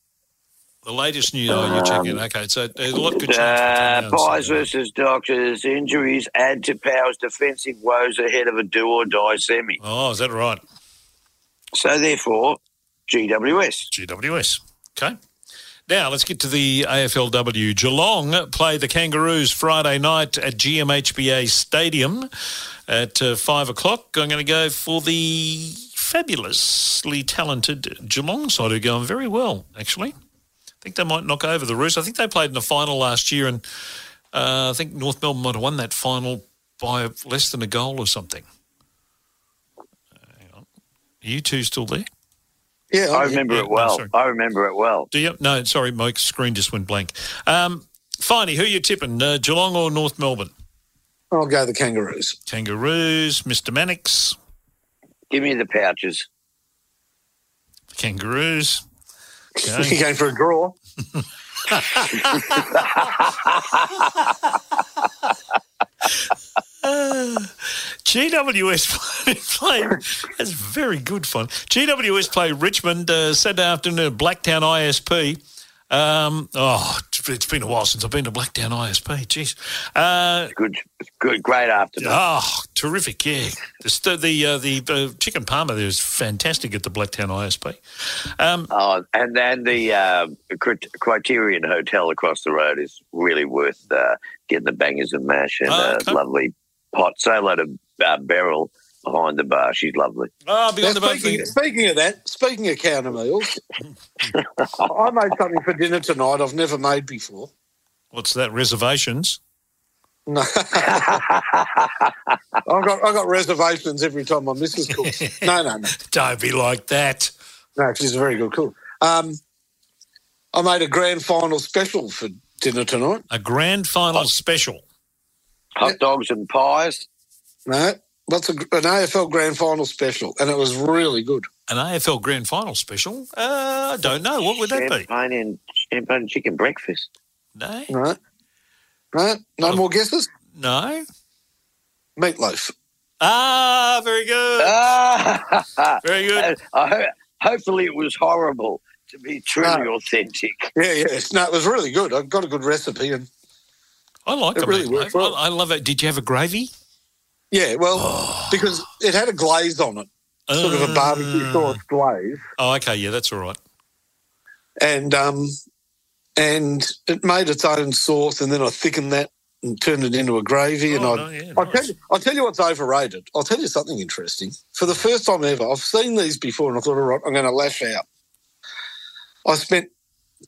The latest news? Um, oh, you're checking. Okay, so a lot could change. Uh, Pies versus Doctors. Injuries add to Power's defensive woes ahead of a do-or-die semi. Oh, is that right? So, therefore, G W S. G W S. Okay. Now, let's get to the A F L W. Geelong play the Kangaroos Friday night at G M H B A Stadium at uh, five o'clock. I'm going to go for the fabulously talented Geelong side who are going very well, actually. I think they might knock over the Roos. I think they played in the final last year, and uh, I think North Melbourne might have won that final by less than a goal or something. You two still there? Yeah, I remember yeah, it well. No, I remember it well. Do you? No, sorry, my screen just went blank. Um, Finey, who are you tipping, uh, Geelong or North Melbourne? I'll go the Kangaroos. Kangaroos, Mister Mannix. Give me the pouches. kangaroos. Going, You're going for a draw. uh, G W S play. That's very good fun. G W S play Richmond uh, Saturday afternoon at Blacktown I S P. Um, oh, it's been a while since I've been to Blacktown I S P. Jeez, uh, it's good, it's good, great afternoon. Oh, terrific! Yeah, the the uh, the uh, chicken parma there is fantastic at the Blacktown I S P. Um, oh, and then the uh, Criterion Hotel across the road is really worth uh, getting the bangers and mash and uh, a lovely pot. Solo to uh, Beryl behind the bar. She's lovely. Oh, behind now, the bar. Speaking, speaking of that, speaking of counter meals, I made something for dinner tonight I've never made before. What's that, reservations? No. I got I got reservations every time my missus cooks. No, no, no. Don't be like that. No, she's a very good cook. Um, I made a grand final special for dinner tonight. A grand final Hot. special? Hot dogs and pies? No. What's a, an A F L Grand Final special, and it was really good. An A F L Grand Final special? Uh, I don't know. What would that be? Champagne and, champagne and chicken breakfast. No. No. No, no oh. more guesses? No. Meatloaf. Ah, very good. Ah. Very good. I, I, hopefully it was horrible to be truly no. authentic. Yeah, yeah. No, it was really good. I got a good recipe. and I like it. It really worked well. I, I love it. Did you have a gravy? Yeah, well, oh. because it had a glaze on it, sort uh, of a barbecue sauce glaze. Oh, okay, yeah, that's all right. And um, and it made its own sauce, and then I thickened that and turned it into a gravy. Oh, and I, no, yeah, I'll nice. tell you, I'll tell you what's overrated. I'll tell you something interesting. For the first time ever, I've seen these before, and I thought, all right, I'm going to lash out. I spent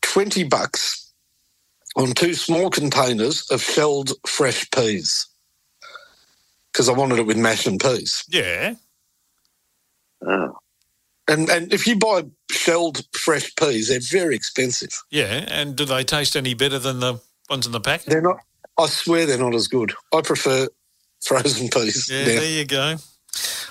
twenty bucks on two small containers of shelled fresh peas. Because I wanted it with mash and peas. Yeah. Oh. And and if you buy shelled fresh peas, they're very expensive. Yeah, and do they taste any better than the ones in the packet? They're not. I swear they're not as good. I prefer frozen peas. Yeah, now. There you go.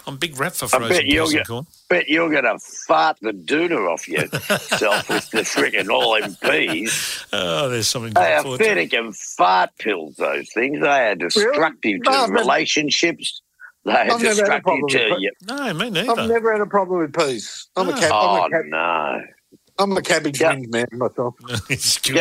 I'm a big rap for frozen peas and corn. I bet you're going to fart the doona off yourself with the friggin' all them peas. Oh, there's something to look forward to. Diabetic and fart pills, those things. They are destructive really? to no, relationships. They are I've destructive to you. No, me neither. I've never had a problem with peas. I'm no. a cab- Oh, I'm a cab- no. I'm a cabbage wing man myself. Go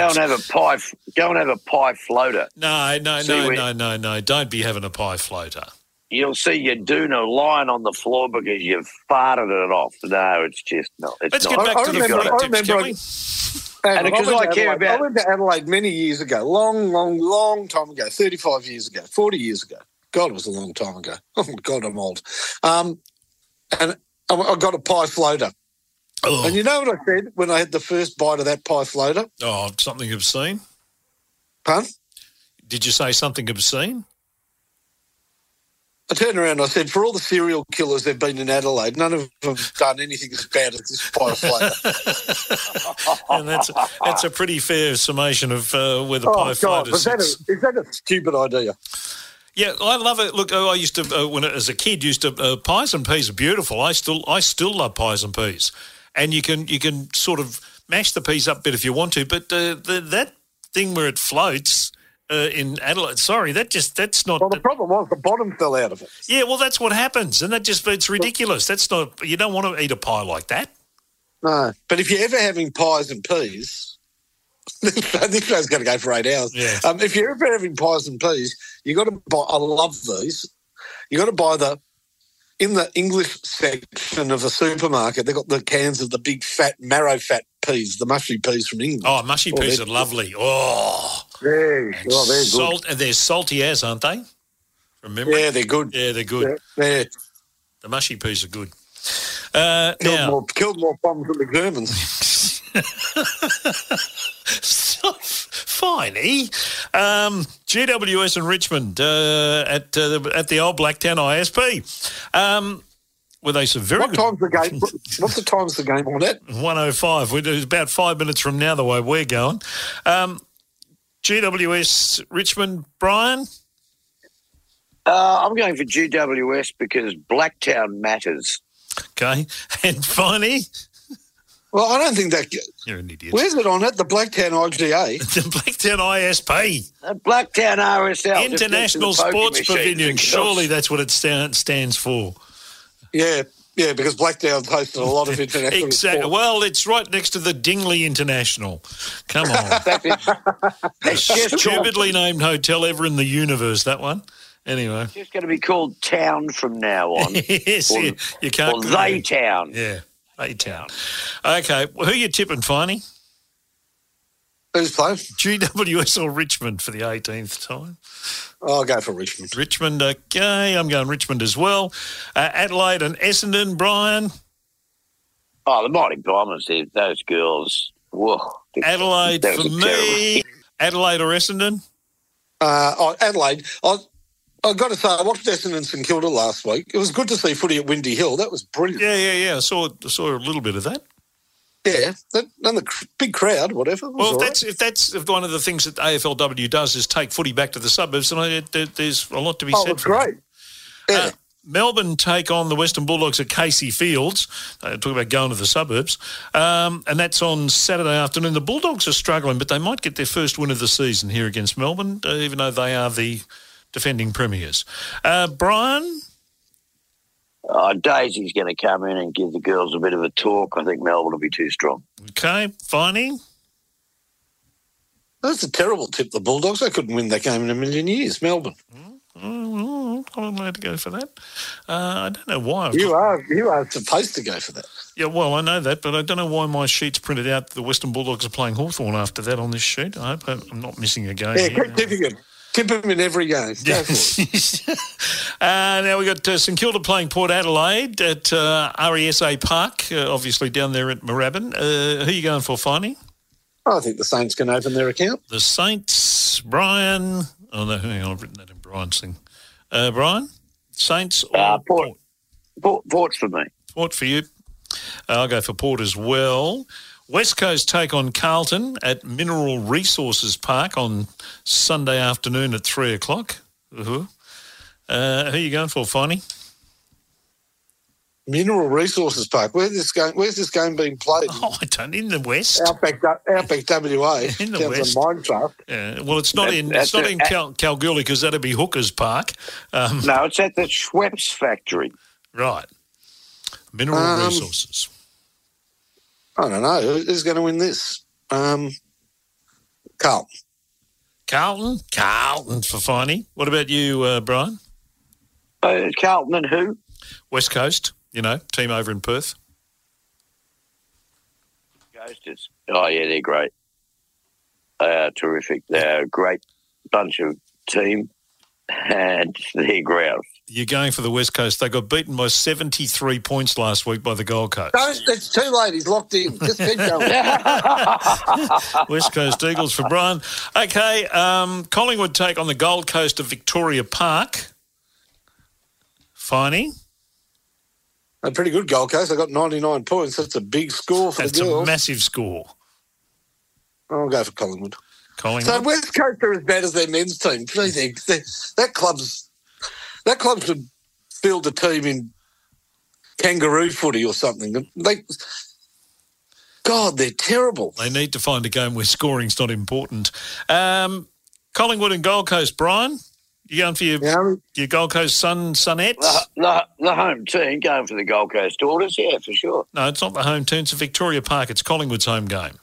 and have a pie. Go and have a pie floater. No, no, See no, where- no, no, no. Don't be having a pie floater. You'll see your doona lying on the floor because you've farted it off. No, it's just not. It's Let's not. get back I, to I the remember, I remember tips, I, and because I, I care Adelaide, about. I went to Adelaide many years ago, long, long, long time ago, thirty-five years ago, forty years ago. God, it was a long time ago. Oh, God, I'm old. Um, and I, I got a pie floater. Oh. And you know what I said when I had the first bite of that pie floater? Oh, something obscene. Pardon? Did you say something obscene? I turned around and I said, for all the serial killers that have been in Adelaide, none of them have done anything as bad as this pie floater. And that's, that's a pretty fair summation of uh, where the oh, pie floater is. That a, is that a stupid idea? Yeah, I love it. Look, I used to, uh, when I, as a kid, used to, uh, pies and peas are beautiful. I still I still love pies and peas. And you can you can sort of mash the peas up a bit if you want to, but uh, the, that thing where it floats... Uh, in Adelaide, sorry, that just that's not. Well, the problem was the bottom fell out of it. Yeah, well, that's what happens, and that just it's ridiculous. That's not. You don't want to eat a pie like that. No, but if you're ever having pies and peas, this show's going to go for eight hours. Yeah. Um, if you're ever having pies and peas, you got to buy. I love these. You got to buy the in the English section of a supermarket. They have got the cans of the big fat marrow fat peas, the mushy peas from England. Oh, mushy oh, peas are lovely. Oh. Very, and well, they're salt, good. And they're salty as, aren't they? Remember? Yeah, they're good. Yeah, they're good. Yeah, yeah. The mushy peas are good. Uh, killed, now, more, killed more bombs than the Germans. So, fine, eh? Um, G W S in Richmond uh, at uh, the, at the old Blacktown I S P. Um, were they some very what good... time's the game? What's the time's the game on that? one oh five. We're about five minutes from now the way we're going. Um G W S Richmond, Brian? Uh, I'm going for G W S because Blacktown matters. Okay. And finally? Well, I don't think that... You're an idiot. Where's it on it? The Blacktown I G A? The Blacktown I S P. The Blacktown R S L. International Sports Pavilion. Surely that's what it stand, stands for. Yeah, yeah, because Blacktown's hosted a lot of international exactly. sports. Well, it's right next to the Dingley International. Come on. That's it. The stupidly named hotel ever in the universe, that one. Anyway. It's just going to be called Town from now on. Yes, or, yeah. You can't... Or They Town. Yeah. A-Town. Okay, well, who are you tipping, Finey? Who's playing? G W S or Richmond for the eighteenth time? I'll go for Richmond. Richmond, okay. I'm going Richmond as well. Uh, Adelaide and Essendon, Brian? Oh, the Mighty Bombers, those girls. Whoa. Adelaide for me. Adelaide or Essendon? Uh, oh, Adelaide. I I've got to say, I watched Essendon and St Kilda last week. It was good to see footy at Windy Hill. That was brilliant. Yeah, yeah, yeah. I saw saw a little bit of that. Yeah, that, and the big crowd, whatever. Well, if that's, right. if that's if that's one of the things that A F L W does is take footy back to the suburbs, and I, there, there's a lot to be oh, said for that. Oh, great. Yeah. Uh, Melbourne take on the Western Bulldogs at Casey Fields. Uh, talking about going to the suburbs. Um, and that's on Saturday afternoon. The Bulldogs are struggling, but they might get their first win of the season here against Melbourne, uh, even though they are the... defending premiers. Uh, Brian? Oh, Daisy's going to come in and give the girls a bit of a talk. I think Melbourne will be too strong. Okay. Finey? That's a terrible tip, the Bulldogs. They couldn't win that game in a million years, Melbourne. Mm-hmm. I'm allowed to go for that. Uh, I don't know why. I've you got... are you are supposed to go for that. Yeah, well, I know that, but I don't know why my sheet's printed out that the Western Bulldogs are playing Hawthorn after that on this sheet. I hope I'm not missing a game. Yeah, keep tipping it. Tip him in every game. Go for it. uh, now we've got uh, St Kilda playing Port Adelaide at uh, R E S A Park, uh, obviously down there at Moorabbin. Uh, who are you going for, Finey? Oh, I think the Saints can open their account. The Saints, Brian. Oh, no, hang on, I've written that in Brian's thing. Uh, Brian, Saints or uh, Port? Port? Port's for me. Port for you. Uh, I'll go for Port as well. West Coast take on Carlton at Mineral Resources Park on Sunday afternoon at three o'clock. Uh-huh. Uh, who are you going for, Finey? Mineral Resources Park. Where's this game, where's this game being played? Oh, I don't. In the West. Outback, Outback W A. In the West. Minecraft. Yeah. Well, it's not that, in it's not a, in Cal- Kalgoorlie because that'd be Hookers Park. Um, no, it's at the Schweppes factory. Right. Mineral um, Resources. I don't know. Who's going to win this? Um, Carlton. Carlton? Carlton for Finey. What about you, uh, Brian? Uh, Carlton and who? West Coast, you know, team over in Perth. Coasters. Oh, yeah, they're great. They are terrific. They're a great bunch of team and they're grouse. You're going for the West Coast. They got beaten by seventy-three points last week by the Gold Coast. Don't, it's too late. He's locked in. Just keep going. West Coast Eagles for Brian. Okay, um, Collingwood take on the Gold Coast of Victoria Park. Finey? A pretty good Gold Coast. They got ninety-nine points. That's a big score for That's the girls. That's a massive score. I'll go for Collingwood. Collingwood. So West Coast are as bad as their men's team. Please, they, that club's... That club should field a team in kangaroo footy or something. They, God, they're terrible. They need to find a game where scoring's not important. Um, Collingwood and Gold Coast, Brian, you going for your, yeah. your Gold Coast Sun Sunettes? The, the, the home team, going for the Gold Coast Orders, yeah, for sure. No, it's not the home team. It's at Victoria Park. It's Collingwood's home game.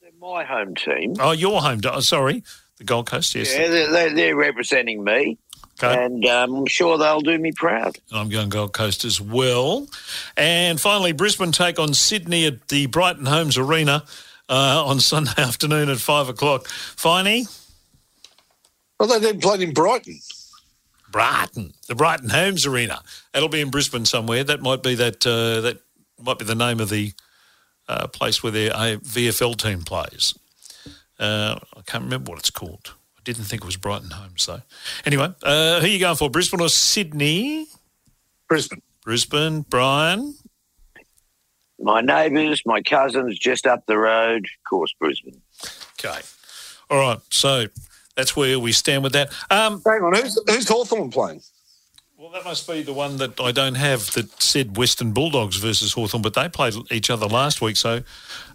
They're my home team. Oh, your home team. Oh, sorry. The Gold Coast, yes. Yeah, they're, they're representing me, okay. and um, I'm sure they'll do me proud. I'm going Gold Coast as well. And finally, Brisbane take on Sydney at the Brighton Homes Arena uh, on Sunday afternoon at five o'clock. Finey? Well, they then played in Brighton. Brighton, the Brighton Homes Arena. That'll be in Brisbane somewhere. That might be that. Uh, that might be the name of the uh, place where their V F L team plays. Uh, I can't remember what it's called. I didn't think it was Brighton Homes, though. Anyway, uh, who are you going for, Brisbane or Sydney? Brisbane. Brisbane. Brian? My neighbours, my cousins, just up the road. Of course, Brisbane. Okay. All right, so that's where we stand with that. Um, Hang on, who's, who's Hawthorn playing? Well, that must be the one that I don't have that said Western Bulldogs versus Hawthorn, but they played each other last week. So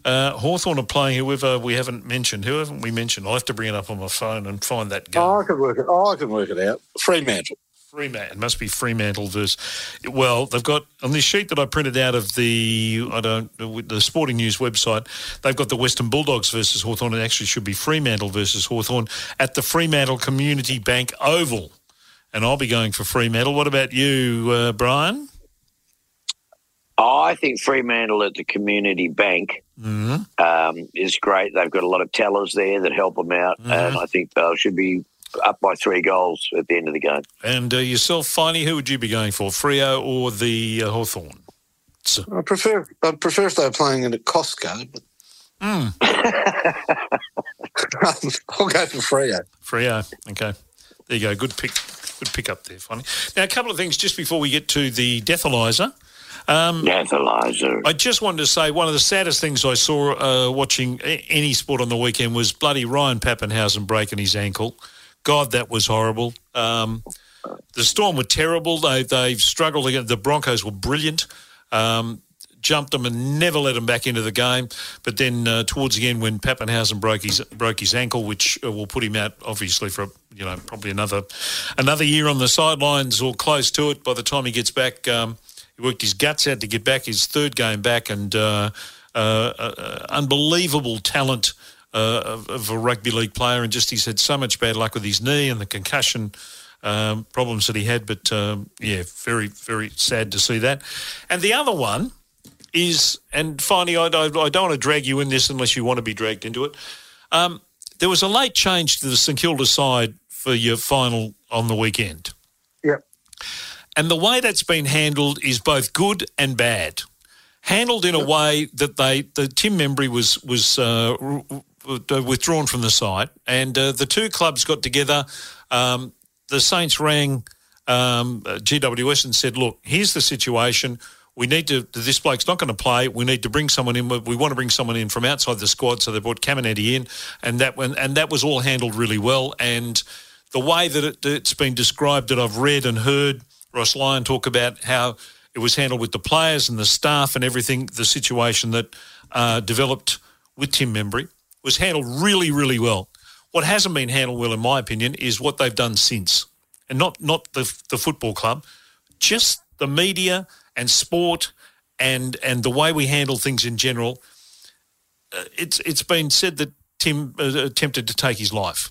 uh, Hawthorn are playing whoever we haven't mentioned. Who haven't we mentioned? I'll have to bring it up on my phone and find that game. Oh, I can work it, oh, I can work it out. Fremantle. Fremantle. It must be Fremantle versus... Well, they've got... On this sheet that I printed out of the I don't the Sporting News website, they've got the Western Bulldogs versus Hawthorn. It actually should be Fremantle versus Hawthorn at the Fremantle Community Bank Oval. And I'll be going for Fremantle. What about you, uh, Brian? Oh, I think Fremantle at the Community Bank mm-hmm. um, is great. They've got a lot of tellers there that help them out, mm-hmm. and I think they should be up by three goals at the end of the game. And uh, yourself, Finey, who would you be going for, Freo or the uh, Hawthorn? So. I prefer I prefer if they're playing in a Costco, but mm. I'll go for Freo. Freo, okay. There you go. Good pick. Good pick up there, Finey. Now, a couple of things just before we get to the Deathalyzer. Um, Deathalyzer. I just wanted to say one of the saddest things I saw uh, watching any sport on the weekend was bloody Ryan Pappenhausen breaking his ankle. God, that was horrible. Um, the Storm were terrible. They they struggled again. The Broncos were brilliant. Um, jumped them and never let them back into the game. But then uh, towards the end, when Pappenhausen broke his broke his ankle, which uh, will put him out obviously for you know probably another another year on the sidelines or close to it. By the time he gets back, um, he worked his guts out to get back his third game back, and uh, uh, uh, unbelievable talent uh, of, of a rugby league player. And just he's had so much bad luck with his knee and the concussion um, problems that he had. But um, yeah, very very sad to see that. And the other one. Is, and finally, I, I, I don't want to drag you in this unless you want to be dragged into it. Um, there was a late change to the St Kilda side for your final on the weekend. Yep. And the way that's been handled is both good and bad. Handled in a way that they, the Tim Membry was was uh, withdrawn from the side, and uh, the two clubs got together. Um, the Saints rang um, G W S and said, "Look, here's the situation. We need to, this bloke's not going to play. We need to bring someone in. We want to bring someone in from outside the squad." So they brought Caminetti in, and that went, and that was all handled really well. And the way that it, it's been described that I've read and heard Ross Lyon talk about how it was handled with the players and the staff and everything, the situation that uh, developed with Tim Membry was handled really, really well. What hasn't been handled well, in my opinion, is what they've done since. And not, not the, the football club, just the media and sport and and the way we handle things in general. Uh, it's it's been said that Tim uh, attempted to take his life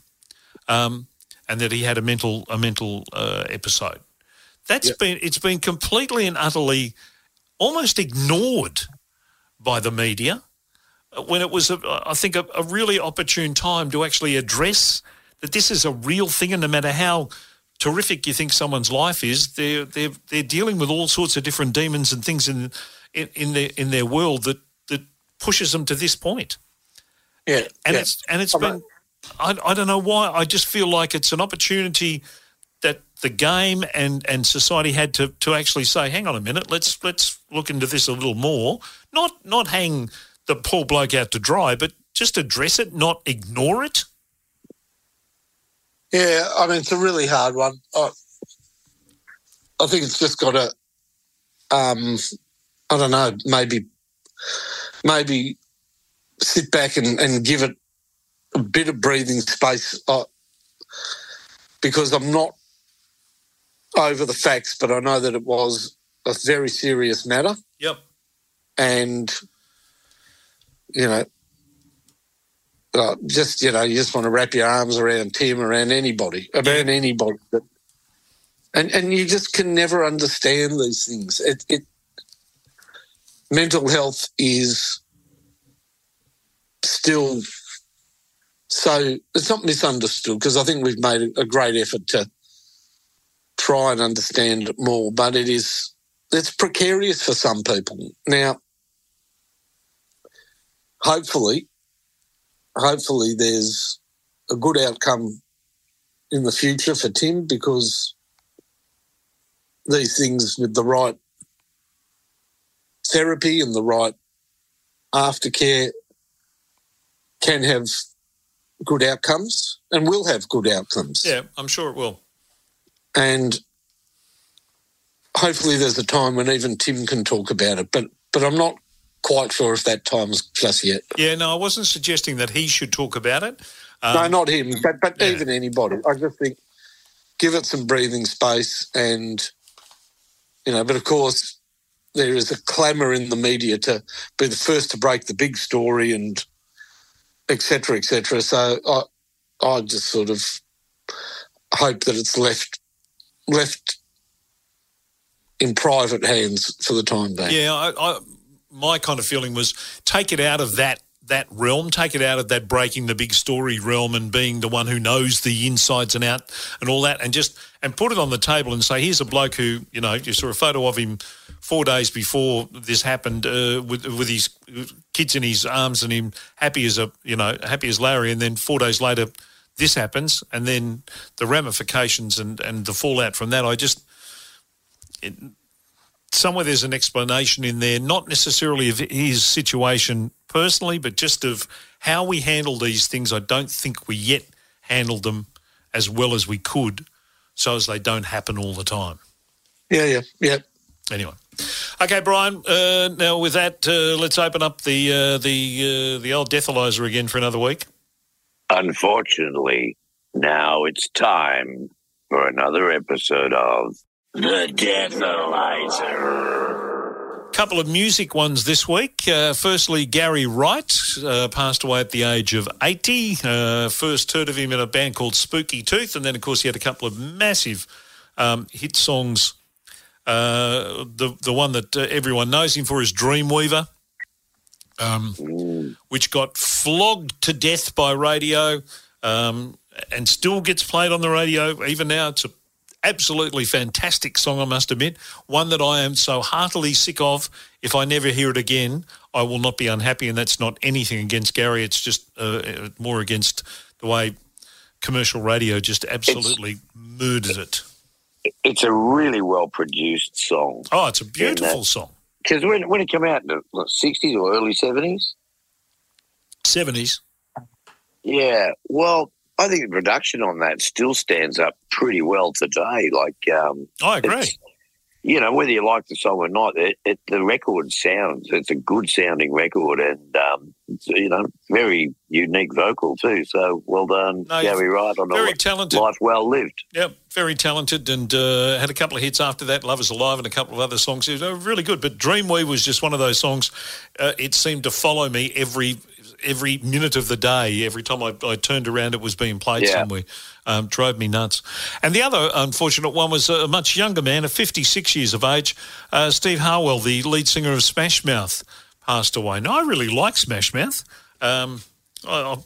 um, and that he had a mental a mental uh, episode. That's yep. been it's been completely and utterly almost ignored by the media when it was, a, I think, a, a really opportune time to actually address that this is a real thing, and no matter how terrific you think someone's life is, they're they're they're dealing with all sorts of different demons and things in in, in their in their world that, that pushes them to this point. Yeah, and yeah. it's and it's I'm been right. I I don't know why. I just feel like it's an opportunity that the game and, and society had to, to actually say, hang on a minute, let's let's look into this a little more. Not not hang the poor bloke out to dry, but just address it, not ignore it. Yeah, I mean, it's a really hard one. I, I think it's just got to, um, I don't know, maybe maybe sit back and, and give it a bit of breathing space uh, because I'm not over the facts, but I know that it was a very serious matter. Yep. And, you know, Uh, just, you know, you just want to wrap your arms around Tim, around anybody, around anybody. But, and and you just can never understand these things. It, it mental health is still so, it's not misunderstood, because I think we've made a great effort to try and understand it more, but it is, it's precarious for some people. Now, hopefully... Hopefully there's a good outcome in the future for Tim, because these things with the right therapy and the right aftercare can have good outcomes and will have good outcomes. Yeah, I'm sure it will. And hopefully there's a time when even Tim can talk about it, but but I'm not quite sure if that time's just yet. Yeah, no, I wasn't suggesting that he should talk about it. Um, no, not him, but, but yeah. even anybody. I just think give it some breathing space and, you know, but of course there is a clamour in the media to be the first to break the big story and et cetera, et cetera. So I, I just sort of hope that it's left left in private hands for the time being. Yeah, I, I, my kind of feeling was take it out of that that realm, take it out of that breaking the big story realm and being the one who knows the insides and out and all that, and just and put it on the table and say, here's a bloke who, you know, you saw a photo of him four days before this happened uh, with with his kids in his arms and him happy as a, you know, happy as Larry, and then four days later this happens, and then the ramifications and, and the fallout from that. I just it, somewhere there's an explanation in there, not necessarily of his situation personally, but just of how we handle these things. I don't think we yet handled them as well as we could so as they don't happen all the time. Yeah, yeah, yeah. Anyway. Okay, Brian, uh, now with that, uh, let's open up the uh, the uh, the old Deathalyzer again for another week. Unfortunately, now it's time for another episode of The Deathalyzer. Couple of music ones this week. Uh, firstly, Gary Wright uh, passed away at the age of eighty. Uh, first heard of him in a band called Spooky Tooth, and then, of course, he had a couple of massive um, hit songs. Uh, the the one that uh, everyone knows him for is Dreamweaver. Um, which got flogged to death by radio um, and still gets played on the radio even now. It's an absolutely fantastic song, I must admit, one that I am so heartily sick of. If I never hear it again, I will not be unhappy, and that's not anything against Gary. It's just uh, more against the way commercial radio just absolutely it's, murdered it. It's a really well-produced song. Oh, it's a beautiful song. Because when, when it came out in the what, sixties or early seventies? seventies. Yeah. Well, I think the production on that still stands up pretty well today. Like, um, I agree. You know, whether you like the song or not, it, it, the record sounds, it's a good-sounding record and, um, it's, you know, very unique vocal too. So well done, no, Gary Wright, on very a talented. Life well lived. Yep, very talented, and uh, had a couple of hits after that, Love is Alive and a couple of other songs. It was really good, but Dreamweaver was just one of those songs. Uh, it seemed to follow me every every minute of the day. Every time I, I turned around, it was being played yeah. somewhere. Um, drove me nuts. And the other unfortunate one was a much younger man, a fifty-six years of age, uh, Steve Harwell, the lead singer of Smash Mouth, passed away. Now, I really like Smash Mouth. Um, I, I,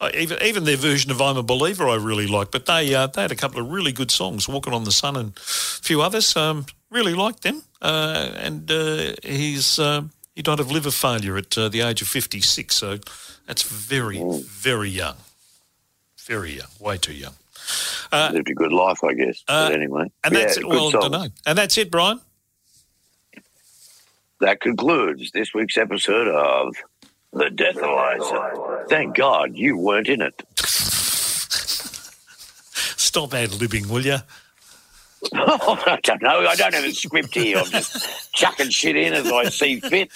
I, even, even their version of I'm a Believer I really like, but they uh, they had a couple of really good songs, Walking on the Sun and a few others. Um, really liked them. Uh, and uh, he's... Uh, He died of liver failure at uh, the age of fifty-six, so that's very, very young. Very young, way too young. Uh, lived a good life, I guess, uh, but anyway. And yeah, that's it. Well, I don't know. And that's it, Brian. That concludes this week's episode of The Deathalyzer. Thank God you weren't in it. Stop ad-libbing, will you? Oh, I don't know. I don't have a script here. I'm just chucking shit in as I see fit.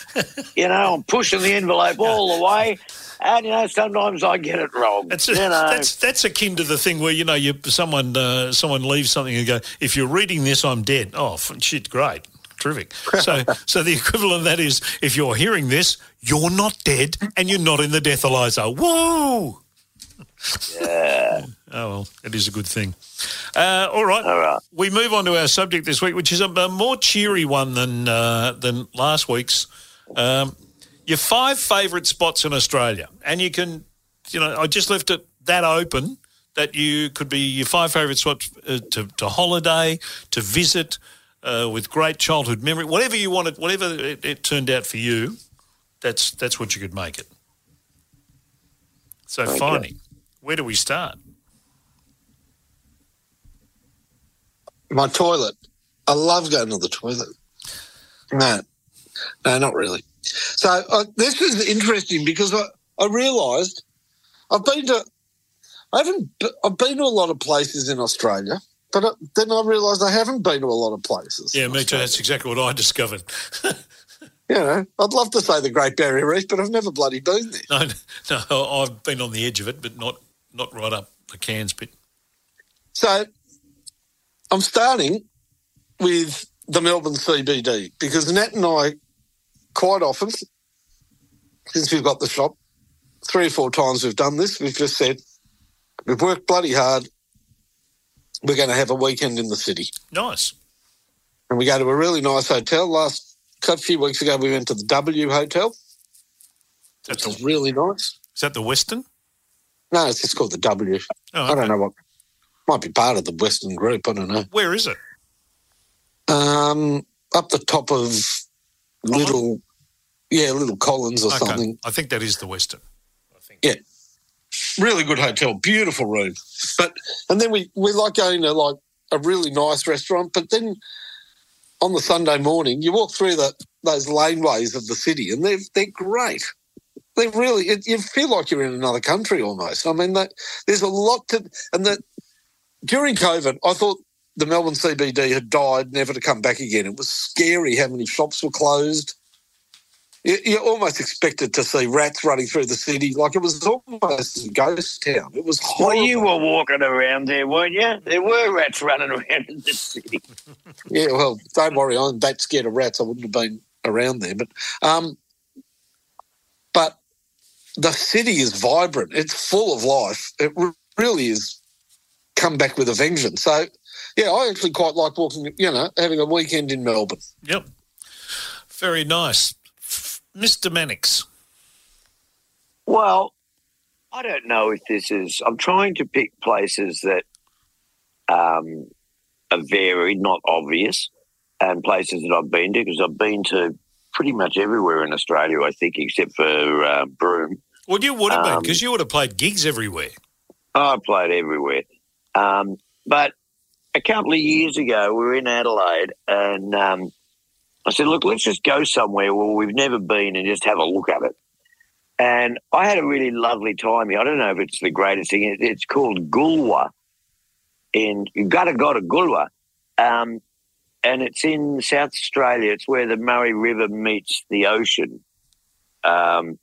You know, I'm pushing the envelope all the way, and you know, sometimes I get it wrong. That's a, you know. that's that's akin to the thing where you know you someone uh, someone leaves something and go, if you're reading this, I'm dead. Oh, shit! Great, terrific. So so the equivalent of that is if you're hearing this, you're not dead, and you're not in the Deathalyzer. Whoa. Yeah. Oh, well, it is a good thing. Uh, all right. All right. We move on to our subject this week, which is a, a more cheery one than uh, than last week's. Um, your five favourite spots in Australia. And you can, you know, I just left it that open that you could be your five favourite spots uh, to, to holiday, to visit uh, with great childhood memory, whatever you wanted, whatever it, it turned out for you, that's, that's what you could make it. So, okay. Finally, where do we start? My toilet. I love going to the toilet. No, no, not really. So uh, this is interesting because I, I realised I've been to, I haven't, I've been to a lot of places in Australia, But then I realised I haven't been to a lot of places. Yeah, me too. That's exactly what I discovered. You know, I'd love to say the Great Barrier Reef, but I've never bloody been there. No, no, I've been on the edge of it, but not not right up the Cairns bit. So I'm starting with the Melbourne C B D because Nat and I quite often, since we've got the shop, three or four times we've done this, we've just said, we've worked bloody hard, we're going to have a weekend in the city. Nice. And we go to a really nice hotel. Last a few weeks ago we went to the W Hotel, That's which the, is really nice. Is that the Western? No, it's just called the W. Oh, okay. I don't know what. Might be part of the Western group, I don't know. Where is it? Um, up the top of Little, oh. yeah, Little Collins or okay. something. I think that is the Western. I think. Yeah. Really good hotel, beautiful room. But and then we, we like going to like a really nice restaurant, but then on the Sunday morning you walk through the those laneways of the city and they're they're great. They really it, you feel like you're in another country almost. I mean, they, there's a lot to and that during COVID I thought the Melbourne C B D had died, never to come back again. It was scary how many shops were closed. You almost expected to see rats running through the city. Like, it was almost a ghost town. It was horrible. Well, you were walking around there, weren't you? There were rats running around in the city. Yeah, well, don't worry. I'm that scared of rats. I wouldn't have been around there. But um, but the city is vibrant. It's full of life. It really is come back with a vengeance. So, yeah, I actually quite like walking, you know, having a weekend in Melbourne. Yep. Very nice. Mister Mannix. Well, I don't know if this is... I'm trying to pick places that um, are varied, not obvious, and places that I've been to, because I've been to pretty much everywhere in Australia, I think, except for uh, Broome. Well, you would have um, been, because you would have played gigs everywhere. I played everywhere. Um, but a couple of years ago, we were in Adelaide, and... Um, I said, look, let's just go somewhere where we've never been and just have a look at it. And I had a really lovely time here. I don't know if it's the greatest thing. It's called Goolwa. And you've got to go to Goolwa. Um, and it's in South Australia. It's where the Murray River meets the ocean um,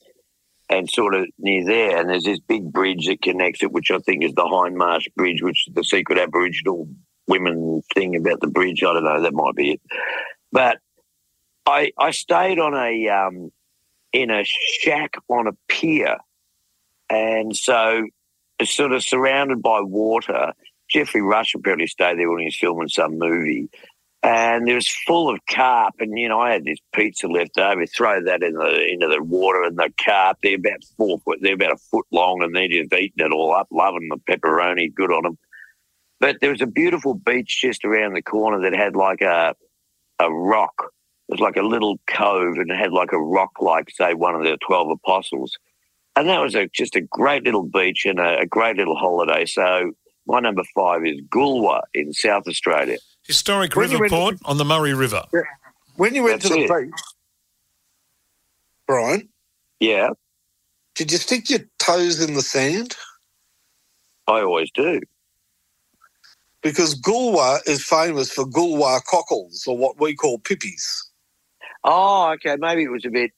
and sort of near there. And there's this big bridge that connects it, which I think is the Hindmarsh Bridge, which is the secret Aboriginal women thing about the bridge. I don't know. That might be it. But... I, I stayed on a um, in a shack on a pier, and so sort of surrounded by water. Jeffrey Rush apparently stayed there when he was filming some movie, and it was full of carp. And you know, I had this pizza left over. Throw that in the into the water, and the carp they're about four foot, they're about a foot long, and they're just eating it all up, loving the pepperoni, good on them. But there was a beautiful beach just around the corner that had like a a rock. It was like a little cove and it had like a rock like, say, one of the twelve apostles. And that was a, just a great little beach and a, a great little holiday. So my number five is Goolwa in South Australia. Historic river port on the Murray River. Yeah. When you went That's to the it. beach, Brian? Yeah? Did you stick your toes in the sand? I always do. Because Goolwa is famous for Goolwa cockles or what we call pippies. Oh, okay. Maybe it was a bit,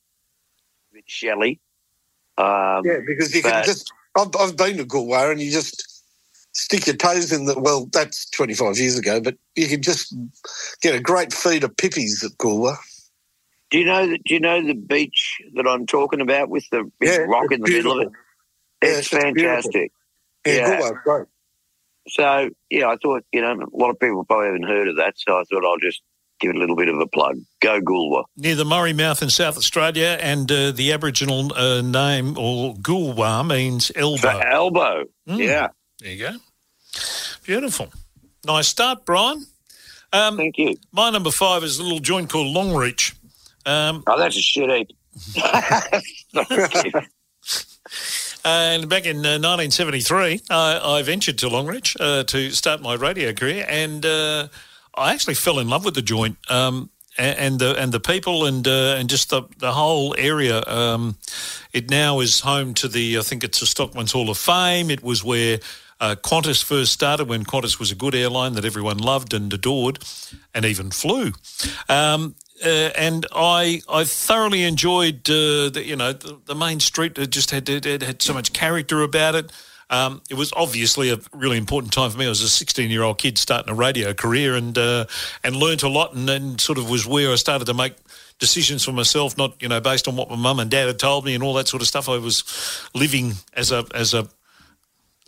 a bit shelly. Um, yeah, because you but, can just. I've, I've been to Goolwa, and you just stick your toes in the. Well, that's twenty-five years ago, but you can just get a great feed of pippies at Goolwa. Do you know that? Do you know the beach that I'm talking about with the yeah, rock in the beautiful. middle of it? It's, yeah, it's fantastic. Yeah, yeah. Goolwa's great. So yeah, I thought you know a lot of people probably haven't heard of that, so I thought I'll just. Give it a little bit of a plug. Go Goolwa. Near the Murray Mouth in South Australia, and uh, the Aboriginal uh, name or Goolwa means elbow. For elbow, mm. yeah. There you go. Beautiful. Nice start, Brian. Um, Thank you. My number five is a little joint called Longreach. Um, oh, that's a shit heap. And back in uh, nineteen seventy-three, I, I ventured to Longreach uh, to start my radio career and... Uh, I actually fell in love with the joint um, and, and the and the people and uh, and just the, the whole area. Um, it now is home to the, I think it's the Stockman's Hall of Fame. It was where Uh, Qantas first started when Qantas was a good airline that everyone loved and adored and even flew. Um, uh, and I I thoroughly enjoyed, uh, the, you know, the, the main street. It just had, it had so much character about it. Um, it was obviously a really important time for me. I was a sixteen-year-old kid starting a radio career and uh, and learnt a lot, and then sort of was where I started to make decisions for myself, not, you know, based on what my mum and dad had told me and all that sort of stuff. I was living as a as a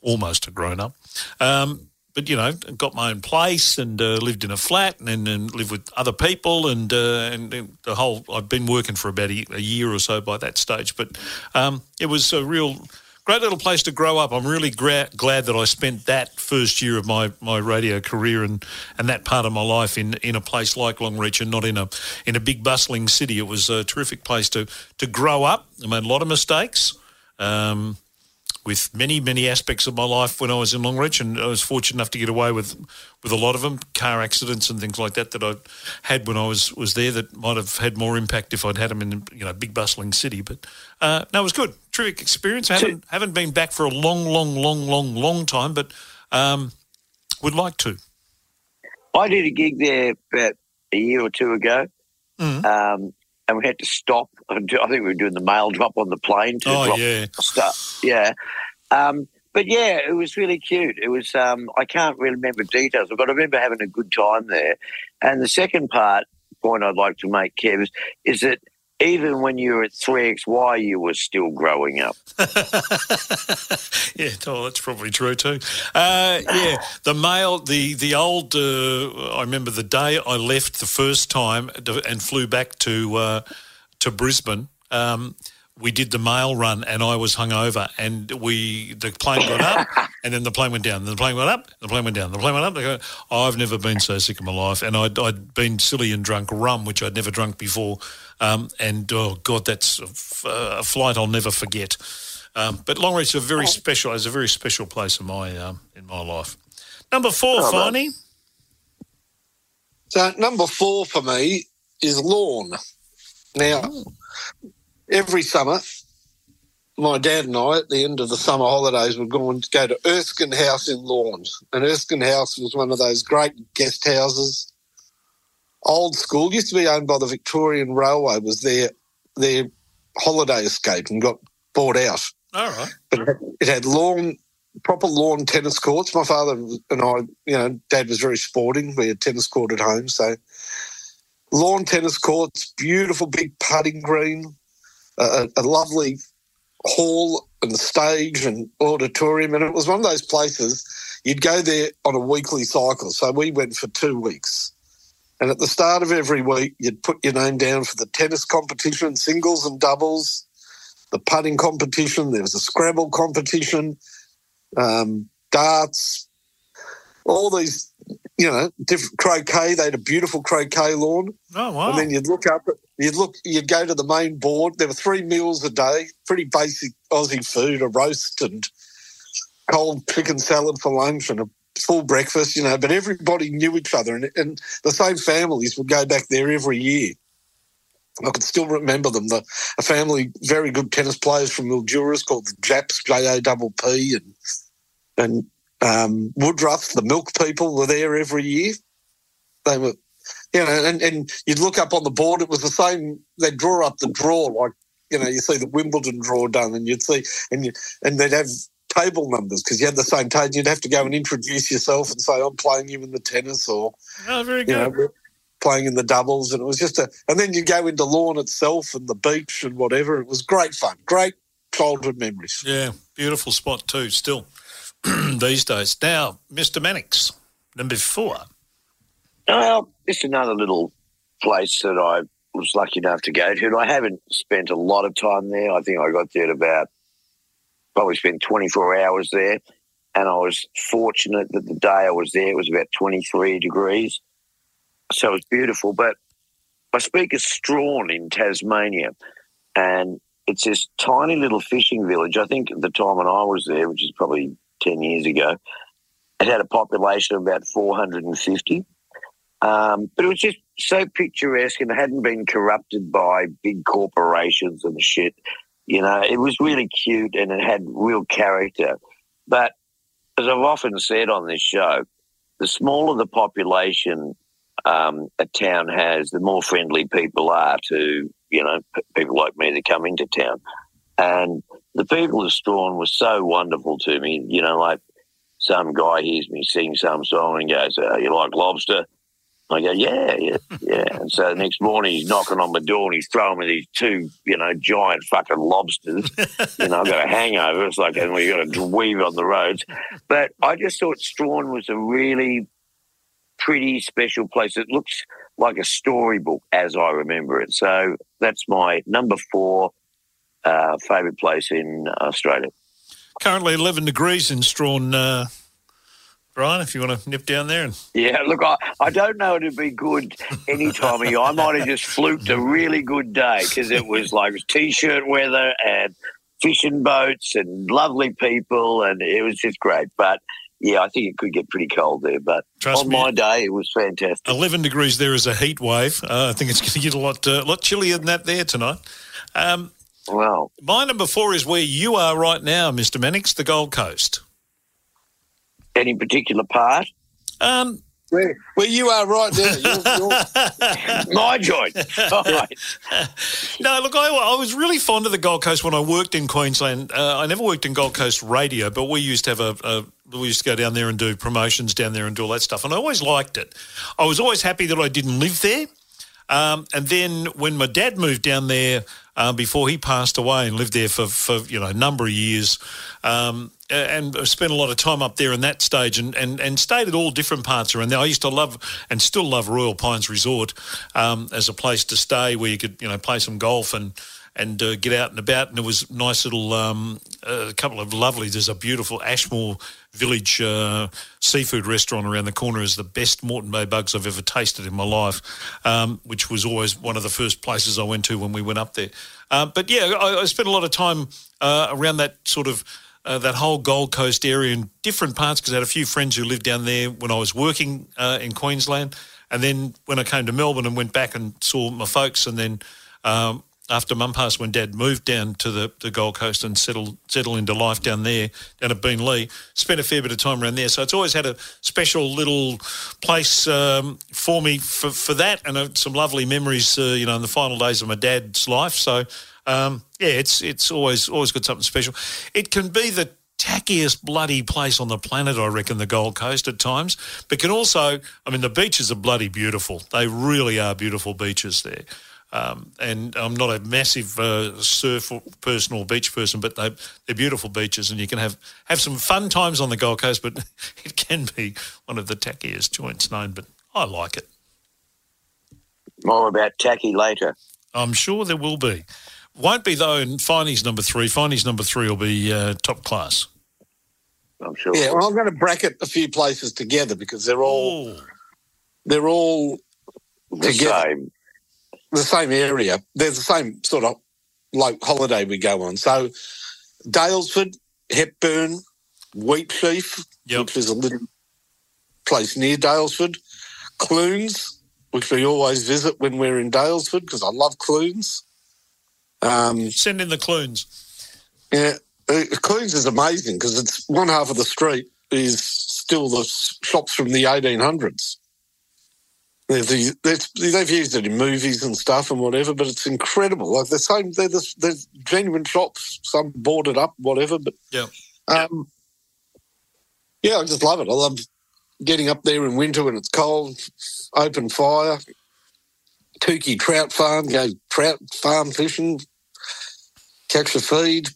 almost a grown-up. Um, but, you know, got my own place and uh, lived in a flat and then and lived with other people and uh, and the whole – I'd been working for about a, a year or so by that stage. But um, it was a real – great little place to grow up. I'm really gra- glad that I spent that first year of my, my radio career and, and that part of my life in, in a place like Longreach and not in a in a big bustling city. It was a terrific place to, to grow up. I made a lot of mistakes um, with many, many aspects of my life when I was in Longreach, and I was fortunate enough to get away with with a lot of them, car accidents and things like that that I had when I was, was there that might have had more impact if I'd had them in, you know, big bustling city. But uh, no, it was good. Terrific experience. I haven't, haven't been back for a long, long, long, long, long time, but um, would like to. I did a gig there about a year or two ago, mm-hmm. um, and we had to stop. I think we were doing the mail drop on the plane. To oh, drop yeah. Stuff. Yeah. Um, but, yeah, it was really cute. It was um, – I can't really remember details, but I remember having a good time there. And the second part, point I'd like to make, Kev, is, is that – even when you were at three X Y, you were still growing up. yeah, oh, that's probably true too. Uh, yeah, the mail, the the old. Uh, I remember the day I left the first time and flew back to uh, to Brisbane. Um, we did the mail run, and I was hungover, and we the plane got up, and then the plane went down, and the plane went up, and the plane went down, and the plane went up. And I've never been so sick in my life, and I'd, I'd been silly and drunk rum, which I'd never drunk before. Um, and, oh, God, that's a, f- uh, a flight I'll never forget. Um, but Longreach is a very oh. special is a very special place in my um, in my life. Number four, oh, Farney. Right. So number four for me is Lorne. Now, oh. every summer, my dad and I, at the end of the summer holidays, would go and go to Erskine House in Lorne. And Erskine House was one of those great guest houses. Old school, used to be owned by the Victorian Railway, was their their holiday escape and got bought out. All right. But it had lawn, proper lawn tennis courts. My father and I, you know, Dad was very sporting. We had tennis court at home. So lawn tennis courts, beautiful big putting green, a, a lovely hall and stage and auditorium. And it was one of those places you'd go there on a weekly cycle. So we went for two weeks. And at the start of every week, you'd put your name down for the tennis competition, singles and doubles, the putting competition. There was a Scrabble competition, um, darts, all these, you know, different croquet. They had a beautiful croquet lawn. Oh wow! And then you'd look up, you'd look, you'd go to the main board. There were three meals a day, pretty basic Aussie food: a roast and cold chicken salad for lunch and a full breakfast, you know, but everybody knew each other and, and the same families would go back there every year. I could still remember them. The, a family, very good tennis players from Mildura called the Japs, J A P P, and and um, Woodruff, the Milk People, were there every year. They were, you know, and, and you'd look up on the board, it was the same, they'd draw up the draw like, you know, you see the Wimbledon draw done and you'd see, and you, and they'd have table numbers because you had the same table. You'd have to go and introduce yourself and say, I'm playing you in the tennis or oh, very good. You know, we're playing in the doubles. And it was just a – and then you go into Lorne itself and the beach and whatever. It was great fun, great childhood memories. Yeah, beautiful spot too still these days. Now, Mister Mannix, number four. Well, it's another little place that I was lucky enough to go to, and I haven't spent a lot of time there. I think I got there at about – probably spent twenty-four hours there, and I was fortunate that the day I was there it was about twenty-three degrees, so it was beautiful. But I speak of Strawn in Tasmania, and it's this tiny little fishing village. I think at the time when I was there, which is probably ten years ago, it had a population of about four hundred fifty. Um, but it was just so picturesque and hadn't been corrupted by big corporations and shit. You know, it was really cute and it had real character. But as I've often said on this show, the smaller the population um, a town has, the more friendly people are to, you know, p- people like me that come into town. And the people of Strawn were so wonderful to me. You know, like some guy hears me sing some song and goes, oh, you like lobster? I go, yeah, yeah, yeah. And so the next morning he's knocking on my door and he's throwing me these two, you know, giant fucking lobsters. You know, I've got a hangover. It's like, and we've got a Dreamweaver on the roads. But I just thought Strawn was a really pretty special place. It looks like a storybook as I remember it. So that's my number four uh, favourite place in Australia. Currently eleven degrees in Strawn, uh Brian, if you want to nip down there. And... Yeah, look, I, I don't know it'd be good any time of year. I might have just fluked a really good day because it was like T-shirt weather and fishing boats and lovely people and it was just great. But, yeah, I think it could get pretty cold there. But Trust on me, my day, it was fantastic. eleven degrees there is a heat wave. Uh, I think it's going to get a lot, uh, lot chillier than that there tonight. Um, well, my number four is where you are right now, Mister Mannix, the Gold Coast. Any particular part? Um, where, where you are right there. You're, you're... My joint. All right. No, look, I, I was really fond of the Gold Coast when I worked in Queensland. Uh, I never worked in Gold Coast radio, but we used to have a, a – we used to go down there and do promotions down there and do all that stuff, and I always liked it. I was always happy that I didn't live there. Um, and then when my dad moved down there uh, before he passed away and lived there for, for you know, a number of years um, – and spent a lot of time up there in that stage and, and, and stayed at all different parts around there. I used to love and still love Royal Pines Resort um, as a place to stay where you could, you know, play some golf and and uh, get out and about. And there was nice little um, a couple of lovely, there's a beautiful Ashmore Village uh, seafood restaurant around the corner is the best Moreton Bay bugs I've ever tasted in my life, um, which was always one of the first places I went to when we went up there. Uh, but, yeah, I, I spent a lot of time uh, around that sort of, Uh, that whole Gold Coast area in different parts because I had a few friends who lived down there when I was working uh, in Queensland. And then when I came to Melbourne and went back and saw my folks, and then um, after Mum passed, when Dad moved down to the, the Gold Coast and settled settled into life down there, down at Beenleigh, spent a fair bit of time around there. So it's always had a special little place um, for me for, for that and uh, some lovely memories, uh, you know, in the final days of my dad's life. So... Um, yeah, it's it's always always got something special. It can be the tackiest bloody place on the planet, I reckon, the Gold Coast at times, but can also, I mean, the beaches are bloody beautiful. They really are beautiful beaches there. Um, and I'm not a massive uh, surf person or beach person, but they, they're beautiful beaches and you can have, have some fun times on the Gold Coast, but it can be one of the tackiest joints known, but I like it. More about tacky later. I'm sure there will be. Won't be, though, in Finey's number three. Finey's number three will be uh, top class. I'm sure. Yeah, well, I'm going to bracket a few places together because they're all Ooh. they're all the together. Same. The same area. They're the same sort of like holiday we go on. So Daylesford, Hepburn, Wheatsheaf, yep. which is a little place near Daylesford, Clunes, which we always visit when we're in Daylesford because I love Clunes. Um, Send in the Clunes. Yeah, uh, Clunes is amazing because it's one half of the street is still the shops from the eighteen hundreds. They've, they've, they've used it in movies and stuff and whatever, but it's incredible. Like the same, they're, the, they're genuine shops, some boarded up, whatever. But yeah, um, yeah, I just love it. I love getting up there in winter when it's cold, open fire, Tukey Trout Farm, go trout farm fishing. Catch a feed.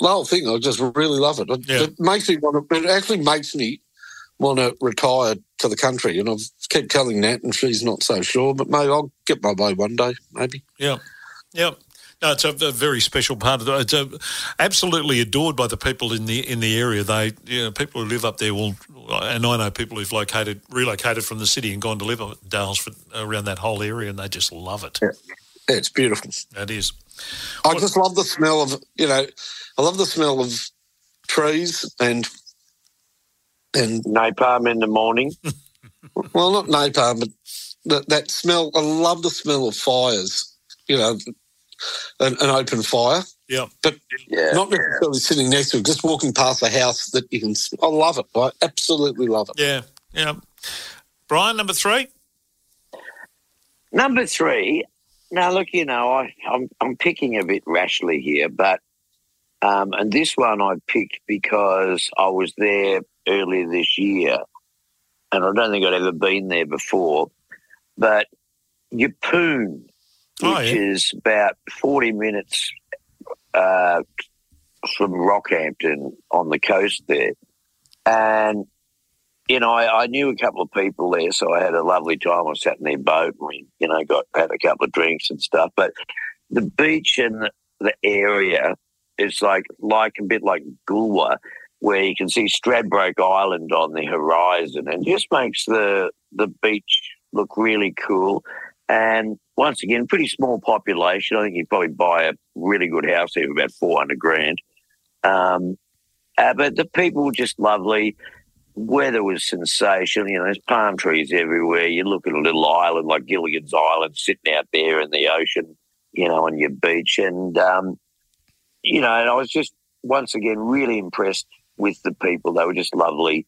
The whole thing, I just really love it. It, yeah. it makes me want to. It actually makes me want to retire to the country, and I've kept telling Nat, and she's not so sure. But maybe I'll get my way one day, maybe. Yeah, yeah. No, it's a, a very special part of the. It's a, absolutely adored by the people in the in the area. They, you know, people who live up there will, and I know people who've located relocated from the city and gone to live at Daylesford around that whole area, and they just love it. Yeah. Yeah, it's beautiful. It is. I what, just love the smell of, you know, I love the smell of trees and... and napalm in the morning. Well, not napalm, but that, that smell. I love the smell of fires, you know, an, an open fire. Yeah. But yeah, not necessarily yeah. sitting next to it, just walking past a house that you can – I love it. I absolutely love it. Yeah, yeah. Brian, number three? Number three – now, look, you know, I, I'm I'm picking a bit rashly here, but um, and this one I picked because I was there earlier this year, and I don't think I'd ever been there before. But Yeppoon, oh, which yeah. is about forty minutes uh, from Rockhampton on the coast there, and you know, I, I knew a couple of people there, so I had a lovely time. I sat in their boat and we, you know, got had a couple of drinks and stuff. But the beach and the area is like like a bit like Goolwa, where you can see Stradbroke Island on the horizon, and just makes the the beach look really cool. And once again, pretty small population. I think you'd probably buy a really good house there for about four hundred grand. Um, uh, but the people were just lovely. Weather was sensational. You know, there's palm trees everywhere. You look at a little island like Gilligan's Island sitting out there in the ocean, you know, on your beach. And, um, you know, and I was just once again really impressed with the people. They were just lovely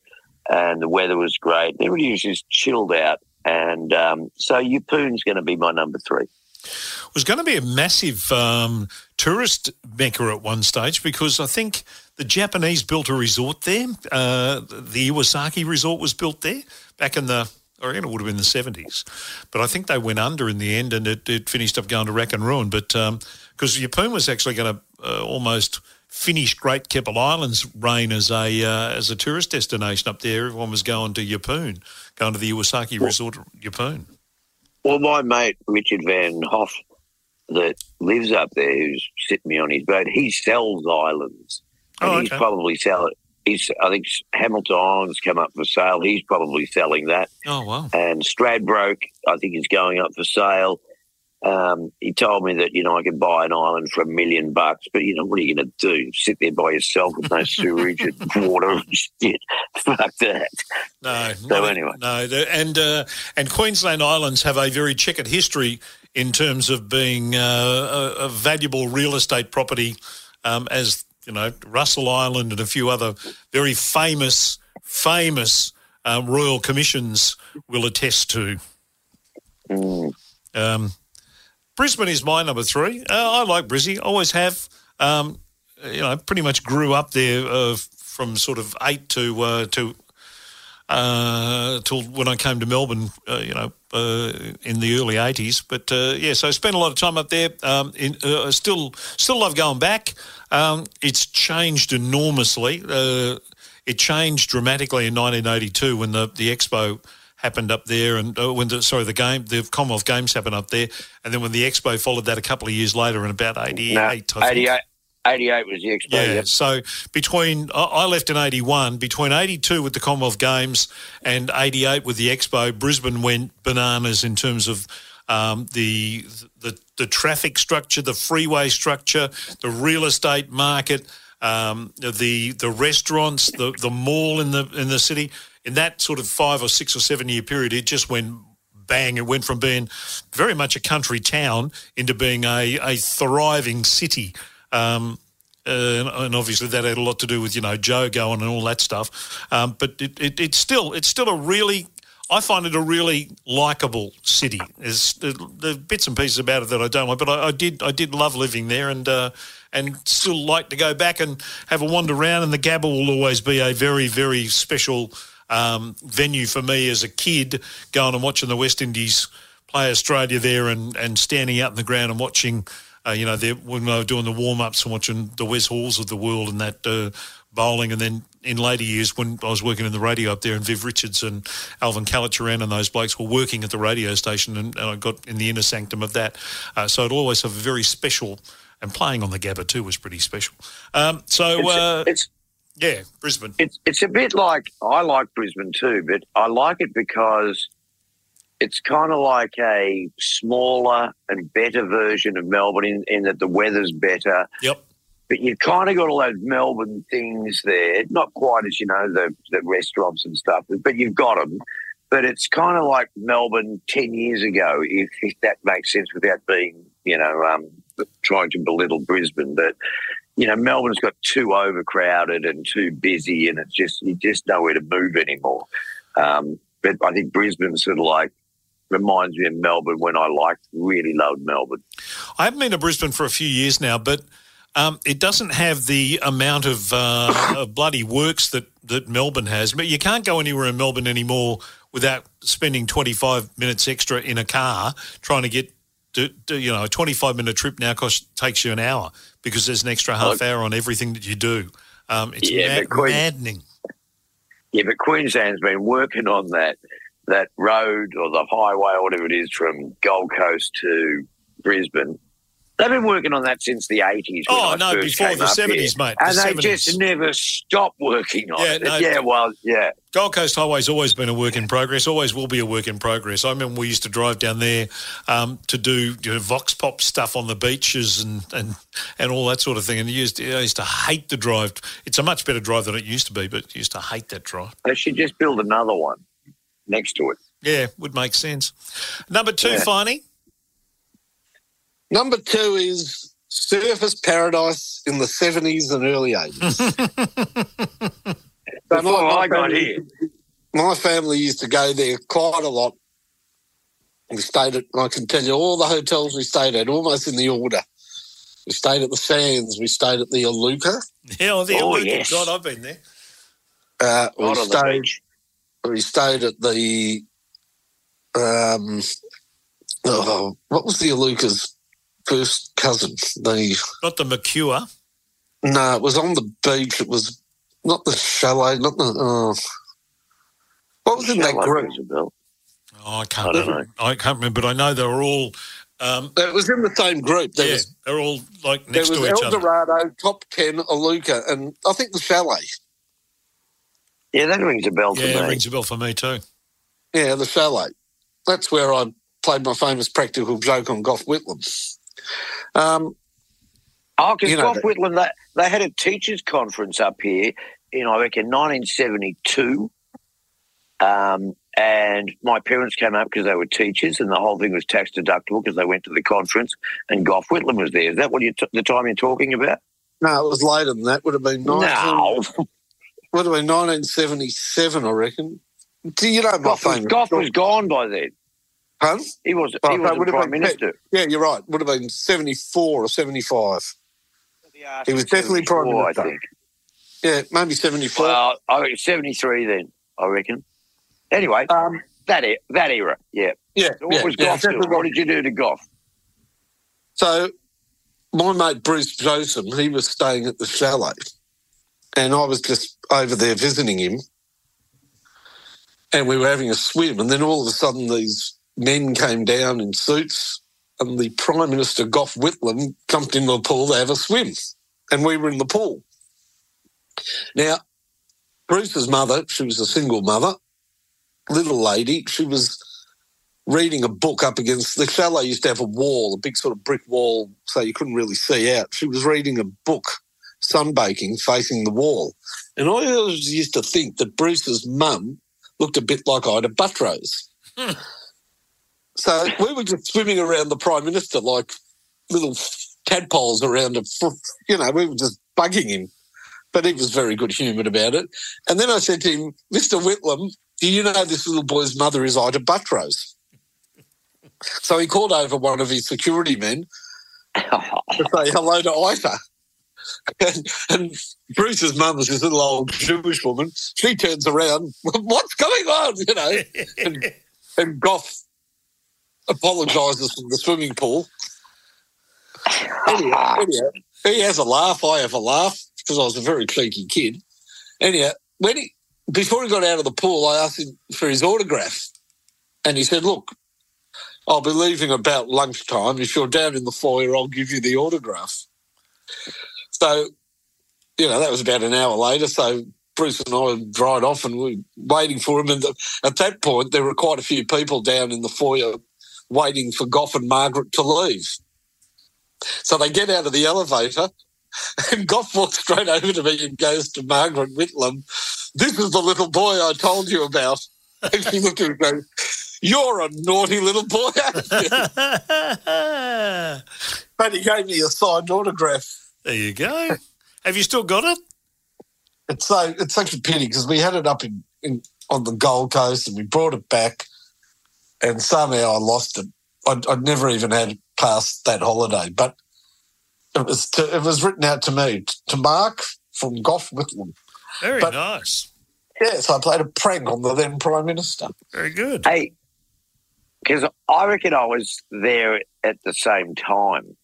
and the weather was great. Everybody was just chilled out. And um, so Yeppoon's going to be my number three. It was going to be a massive um, tourist mecca at one stage because I think the Japanese built a resort there. Uh, the Iwasaki resort was built there back in the, I reckon it would have been the seventies. But I think they went under in the end and it, it finished up going to rack and ruin. But because um, Yeppoon was actually going to uh, almost finish Great Keppel Island's reign as a uh, as a tourist destination up there, everyone was going to Yeppoon, going to the Iwasaki well, resort at Yeppoon. Well, my mate, Richard Van Hoff, that lives up there, who's sitting me on his boat, he sells islands. And oh, okay. he's probably selling he's I think Hamilton Island's come up for sale. He's probably selling that. Oh, wow. And Stradbroke, I think, is going up for sale. Um, he told me that, you know, I could buy an island for a million bucks, but, you know, what are you going to do? Sit there by yourself with no sewerage and water and shit. Fuck that. No. So no, anyway. No, and, uh, and Queensland islands have a very checkered history in terms of being uh, a, a valuable real estate property um, as, you know, Russell Island and a few other very famous, famous uh, royal commissions will attest to. Mm. Um Brisbane is my number three. Uh, I like Brizzy, always have. Um, you know, pretty much grew up there uh, from sort of eight to uh, to uh, till when I came to Melbourne. Uh, you know, uh, in the early eighties. But uh, yeah, so spent a lot of time up there. Um, in, uh, still, still love going back. Um, it's changed enormously. Uh, it changed dramatically in nineteen eighty-two when the the expo happened up there, and uh, when the sorry the game the Commonwealth Games happened up there, and then when the Expo followed that a couple of years later in about eighty-eight, no, I eighty-eight, think. eighty-eight was the Expo. Yeah, yeah. So between I left in eighty-one, between eighty-two with the Commonwealth Games and eighty-eight with the Expo, Brisbane went bananas in terms of um, the the the traffic structure, the freeway structure, the real estate market, um, the the restaurants, the the mall in the in the city. In that sort of five or six or seven-year period, it just went bang. It went from being very much a country town into being a, a thriving city. Um, uh, and, and obviously that had a lot to do with, you know, Joe going and all that stuff. Um, but it, it, it's still it's still a really – I find it a really likeable city. There's, there's bits and pieces about it that I don't like, but I, I did I did love living there and uh, and still like to go back and have a wander around, and the Gabba will always be a very, very special – Um, venue for me as a kid, going and watching the West Indies play Australia there, and, and standing out in the ground and watching, uh, you know, their, when they were doing the warm-ups and watching the Wes Halls of the world and that uh, bowling. And then in later years when I was working in the radio up there, and Viv Richards and Alvin Calacharan and those blokes were working at the radio station, and, and I got in the inner sanctum of that. Uh, so it always have a very special, and playing on the Gabba too was pretty special. Um, so... It's, uh, it's- Yeah, Brisbane. It's it's a bit like I like Brisbane too, but I like it because it's kind of like a smaller and better version of Melbourne in, in that the weather's better. Yep. But you've kind of got all those Melbourne things there, not quite as, you know, the, the restaurants and stuff, but you've got them. But it's kind of like Melbourne ten years ago, if, if that makes sense without being, you know, um, trying to belittle Brisbane, but you know, Melbourne's got too overcrowded and too busy, and it's just you just nowhere to move anymore. Um, but I think Brisbane sort of like reminds me of Melbourne when I liked, really loved Melbourne. I haven't been to Brisbane for a few years now, but um, it doesn't have the amount of, uh, of bloody works that, that Melbourne has. But you can't go anywhere in Melbourne anymore without spending twenty-five minutes extra in a car trying to get to, to you know, a twenty-five minute trip now costs, takes you an hour because there's an extra half hour on everything that you do. Um, it's yeah, mad, Queen- maddening. Yeah, but Queensland's been working on that that road or the highway or whatever it is from Gold Coast to Brisbane. They've been working on that since the eighties. Oh, no, before the seventies, mate. And they just never stop working on it. Yeah, well, yeah. Gold Coast Highway's always been a work in progress, always will be a work in progress. I remember we used to drive down there um, to do you know, vox pop stuff on the beaches and, and, and all that sort of thing. And I used to, I used to hate the drive. It's a much better drive than it used to be, but I used to hate that drive. They should just build another one next to it. Yeah, would make sense. Number two, yeah. Finey. Number two is Surfers Paradise in the seventies and early eighties. So my, I got family, here. My family used to go there quite a lot. We stayed at, I can tell you, all the hotels we stayed at, almost in the order. We stayed at the Sands. We stayed at the Iluka. Yeah, the oh, Iluka. Yes. God, I've been there. Uh, we, right stayed, the we stayed at the, um, oh, what was the Iluka's? First cousin, the not the Mercure. No, it was on the beach. It was not the chalet. Not the. Oh. What was the in that group? Oh, I can't. I don't know. I can't remember. But I know they were all. Um, it was in the same group. There yeah, was, they're all like next to each Eldorado, other. There was El Dorado, Top Ten, Iluka, and I think the chalet. Yeah, that rings a bell. Yeah, for me. Yeah, rings a bell for me too. Yeah, the chalet. That's where I played my famous practical joke on Gough Whitlam. Um, oh, because Gough Whitlam, they, they had a teachers' conference up here in, I reckon, nineteen seventy-two, um, and my parents came up because they were teachers and the whole thing was tax-deductible because they went to the conference and Gough Whitlam was there. Is that what you t- the time you're talking about? No, it was later than that. Would have been nineteen, no. Would have been nineteen seventy-seven, I reckon. Do you know my famous? Gough was gone by then. Huh? He was oh, he was no, Prime been, Minister. Yeah, you're right. Would have been seventy-four or seventy-five. He was definitely Prime Minister. I think. Yeah, maybe seventy-four. Well, I reckon seventy-three then, I reckon. Anyway, um, that, era, that era, yeah. Yeah. So what yeah, was yeah, Gough yeah, What did you do to Gough? So my mate Bruce Joseph, he was staying at the chalet and I was just over there visiting him and we were having a swim and then all of a sudden these men came down in suits and the Prime Minister, Gough Whitlam, jumped into the pool to have a swim and we were in the pool. Now, Bruce's mother, she was a single mother, little lady, she was reading a book up against, the chalet used to have a wall, a big sort of brick wall so you couldn't really see out. She was reading a book, sunbaking, facing the wall. And I always used to think that Bruce's mum looked a bit like Ida Buttrose. Hmm. So we were just swimming around the Prime Minister like little tadpoles around a, you know, we were just bugging him. But he was very good-humoured about it. And then I said to him, Mister Whitlam, do you know this little boy's mother is Ida Buttrose? So he called over one of his security men to say hello to Ida. And, and Bruce's mum was this little old Jewish woman. She turns around, what's going on, you know? And, and Gough apologises from the swimming pool. Anyhow, anyhow, he has a laugh. I have a laugh because I was a very cheeky kid. Anyhow, when he, before he got out of the pool, I asked him for his autograph and he said, look, I'll be leaving about lunchtime. If you're down in the foyer, I'll give you the autograph. So, you know, that was about an hour later. So Bruce and I dried off and we were waiting for him. And the, at that point, there were quite a few people down in the foyer waiting for Gough and Margaret to leave. So they get out of the elevator and Gough walks straight over to me and goes to Margaret Whitlam, this is the little boy I told you about. And she looked at him and goes, you're a naughty little boy, aren't you? But he gave me a signed autograph. There you go. Have you still got it? It's so it's such a pity because we had it up in, in on the Gold Coast and we brought it back, and somehow I lost it. I'd, I'd never even had it past that holiday, but it was to, it was written out to me to Mark from Gough Whitlam. Very but, nice. Yes, yeah, so I played a prank on the then Prime Minister. Very good. Hey, because I reckon I was there at the same time.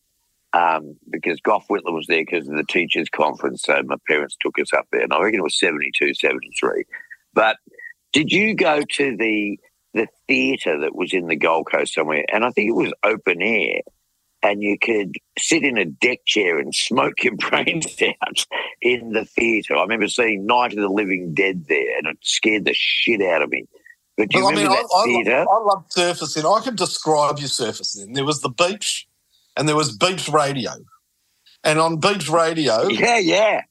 Um, because Gough Whitlam was there because of the teachers' conference, so my parents took us up there, and I reckon it was seventy-two, seventy-three. But did you go to the the theatre that was in the Gold Coast somewhere? And I think it was open air, and you could sit in a deck chair and smoke your brains out in the theatre. I remember seeing Night of the Living Dead there, and it scared the shit out of me. But do you well, remember I mean, that theatre? I, I, I love surfacing. I can describe your surfacing. There was the beach. And there was beach radio. And on beach radio... Yeah, yeah.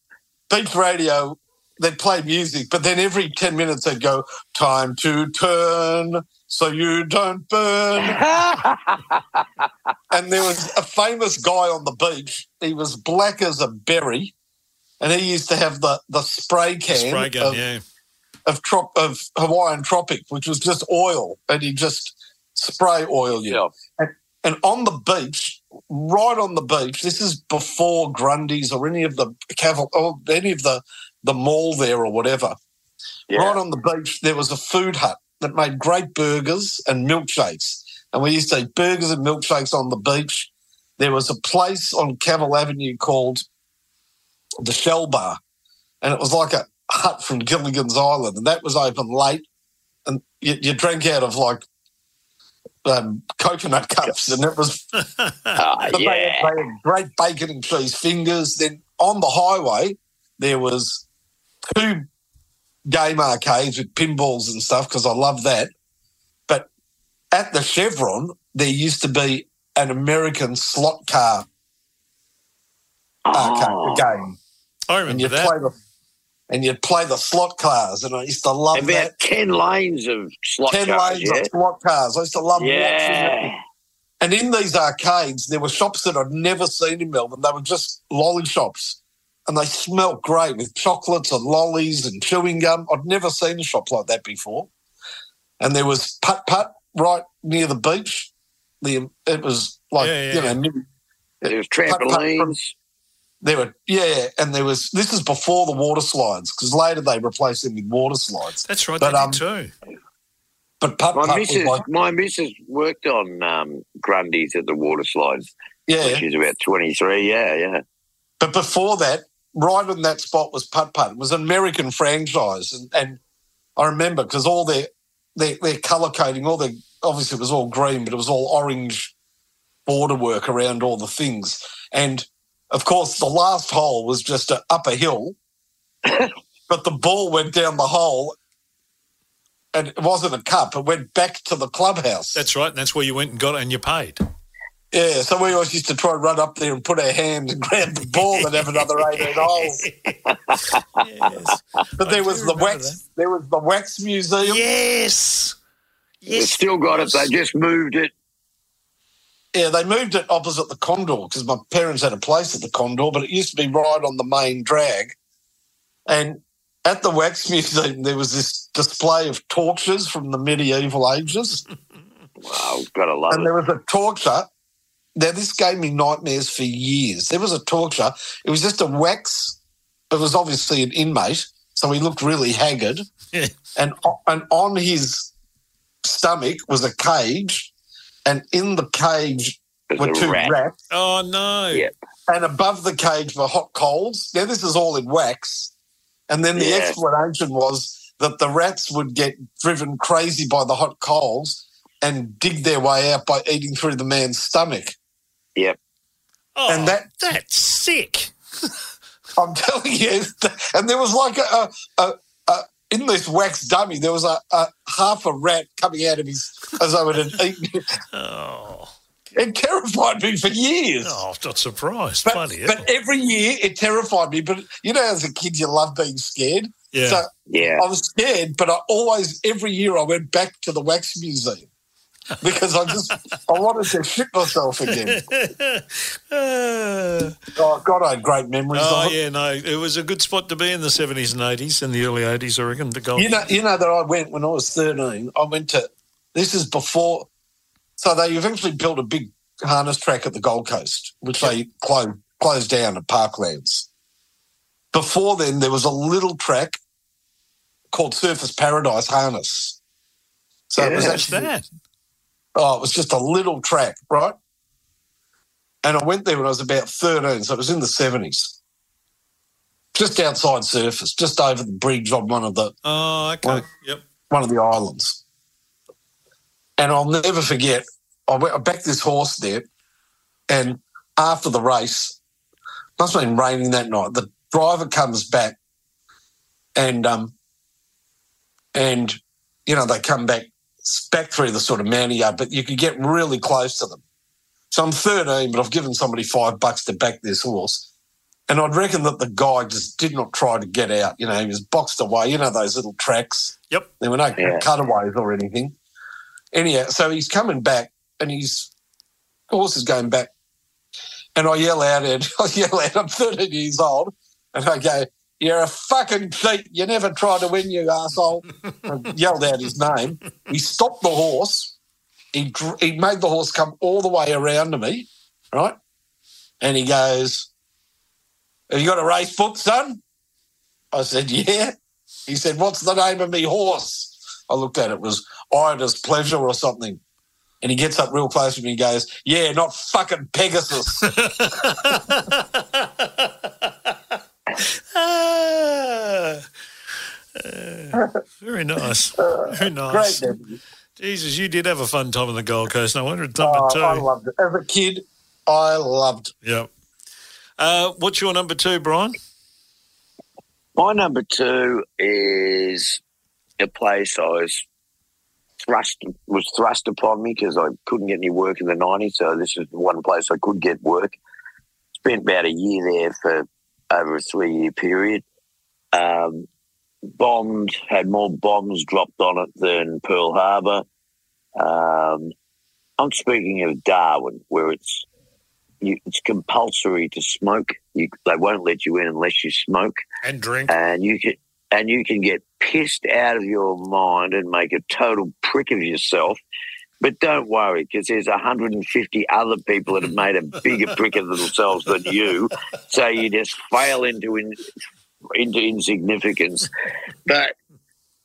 Beach radio, they'd play music, but then every ten minutes they'd go, time to turn so you don't burn. And there was a famous guy on the beach. He was black as a berry, and he used to have the, the spray can spray gun, of, yeah. of, trop, of Hawaiian Tropic, which was just oil, and he just spray oil you. Yeah. And, and on the beach... Right on the beach. This is before Grundy's or any of the caval or any of the, the mall there or whatever. Yeah. Right on the beach, there was a food hut that made great burgers and milkshakes, and we used to eat burgers and milkshakes on the beach. There was a place on Cavill Avenue called the Shell Bar, and it was like a hut from Gilligan's Island, and that was open late, and you, you drank out of like. Um, coconut cups, and it was oh, yeah. they, had, they had great bacon and cheese fingers. Then on the highway there was two game arcades with pinballs and stuff because I love that. But at the Chevron there used to be an American slot car oh. arcade game. I remember and you'd that. Play the, and you'd play the slot cars, and I used to love About that. About ten lanes of slot ten cars. Ten lanes yeah. of slot cars. I used to love yeah. watching it. And in these arcades, there were shops that I'd never seen in Melbourne. They were just lolly shops, and they smelled great with chocolates and lollies and chewing gum. I'd never seen a shop like that before. And there was putt-putt right near the beach. The It was like, yeah, yeah. you know. There was trampolines. There were, yeah, and there was, this is before the water slides because later they replaced them with water slides. That's right, but, they um, did too. But putt, my, putt missus, like, my missus worked on um, Grundy's at the water slides. Yeah. When she was about twenty-three, yeah, yeah. But before that, right in that spot was putt-putt. It was an American franchise, and, and I remember because all their, their, their colour coding, all their, obviously it was all green, but it was all orange border work around all the things. And... Of course, the last hole was just a, up a hill, but the ball went down the hole, and it wasn't a cup. It went back to the clubhouse. That's right, and that's where you went and got it and you paid. Yeah, so we always used to try and run up there and put our hand and grab the ball and have another eighteen holes. Yes. But I there was the wax. That. There was the Wax Museum. Yes, yes. They still got it. They just moved it. Yeah, they moved it opposite the Condor because my parents had a place at the Condor, but it used to be right on the main drag. And at the Wax Museum, there was this display of tortures from the medieval ages. Wow, gotta love it. And there was a torture. Now, this gave me nightmares for years. There was a torture. It was just a wax. It was obviously an inmate, so he looked really haggard. Yeah. And, and on his stomach was a cage. And in the cage There's were two rat. rats. Oh, no. Yep. And above the cage were hot coals. Now, this is all in wax. And then the yeah. explanation was that the rats would get driven crazy by the hot coals and dig their way out by eating through the man's stomach. Yep. Oh, and that, that's sick. I'm telling you. And there was like a, a, a in this wax dummy, there was a, a half a rat coming out of his as though it had eaten. Oh, it terrified me for years. Oh, I'm not surprised. But, Bloody but every year it terrified me. But you know, as a kid, you love being scared. Yeah. So yeah. I was scared, but I always every year I went back to the Wax Museum because I just I wanted to shit myself again. Oh, God, I had great memories oh, of it. Oh, yeah, no, it was a good spot to be in the seventies and eighties, in the early eighties, I reckon. The gold. You know, you know that I went when I was thirteen. I went to – this is before – so they eventually built a big harness track at the Gold Coast, which yep. they closed, closed down at Parklands. Before then, there was a little track called Surfers Paradise Harness. So yeah, it was actually, that? Oh, it was just a little track, right? And I went there when I was about thirteen, so it was in the seventies. Just outside Surfers, just over the bridge on one of the oh, okay. one, yep. one of the islands. And I'll never forget, I, went, I backed this horse there, and after the race, it must have been raining that night, the driver comes back and um and you know, they come back back through the sort of mounty yard, but you could get really close to them. So I'm thirteen, but I've given somebody five bucks to back this horse. And I'd reckon that the guy just did not try to get out. You know, he was boxed away. You know those little tracks? Yep. There were no yeah. cutaways or anything. Anyhow, so he's coming back and his horse is going back. And I yell out, Ed, I yell out, I'm thirteen years old. And I go, "You're a fucking thief. You never tried to win, you asshole." I yelled out his name. He stopped the horse. He he made the horse come all the way around to me, right? And he goes, "Have you got a race book, son?" I said, "Yeah." He said, "What's the name of me horse?" I looked at it. It was Ida's Pleasure or something. And he gets up real close to me and goes, "Yeah, not fucking Pegasus." Ah, uh, very nice. Very nice. Great memory. Jesus, you did have a fun time on the Gold Coast. No wonder it's number oh, two. I loved it. As a kid, I loved it. Yep. Uh, what's your number two, Brian? My number two is a place I was thrust was thrust upon me because I couldn't get any work in the nineties, so this is the one place I could get work. Spent about a year there for over a three-year period. Um, bombed, had more bombs dropped on it than Pearl Harbor. Um, I'm speaking of Darwin, where it's you, it's compulsory to smoke. You, they won't let you in unless you smoke and drink, and you can and you can get pissed out of your mind and make a total prick of yourself. But don't worry, because there's one hundred fifty other people that have made a bigger prick of themselves than you, so you just fail into in, into insignificance. But,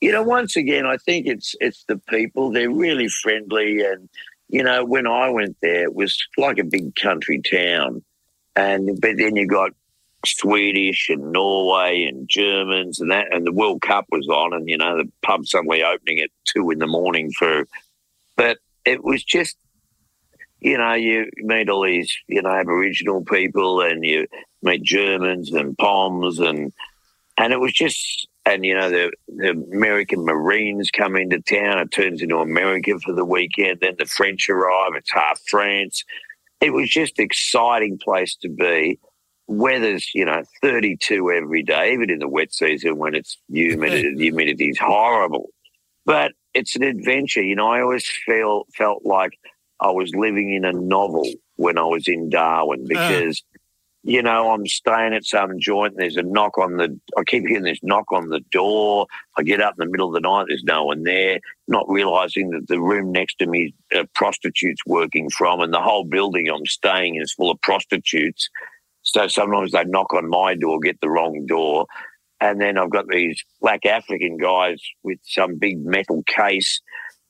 you know, once again, I think it's it's the people. They're really friendly and, you know, when I went there, it was like a big country town. And but then you got Swedish and Norway and Germans and that, and the World Cup was on and, you know, the pub suddenly opening at two in the morning for – but it was just, you know, you meet all these, you know, Aboriginal people and you meet Germans and Poms and and it was just, and, you know, the, the American Marines come into town. It turns into America for the weekend. Then the French arrive. It's half France. It was just an exciting place to be. Weather's, you know, thirty-two every day, even in the wet season when it's humid. The humidity is horrible. But it's an adventure. You know, I always feel felt like I was living in a novel when I was in Darwin because, uh. you know, I'm staying at some joint and there's a knock on the – I keep hearing this knock on the door. I get up in the middle of the night, there's no one there, not realising that the room next to me are prostitutes working from and the whole building I'm staying in is full of prostitutes. So sometimes they knock on my door, get the wrong door. And then I've got these black African guys with some big metal case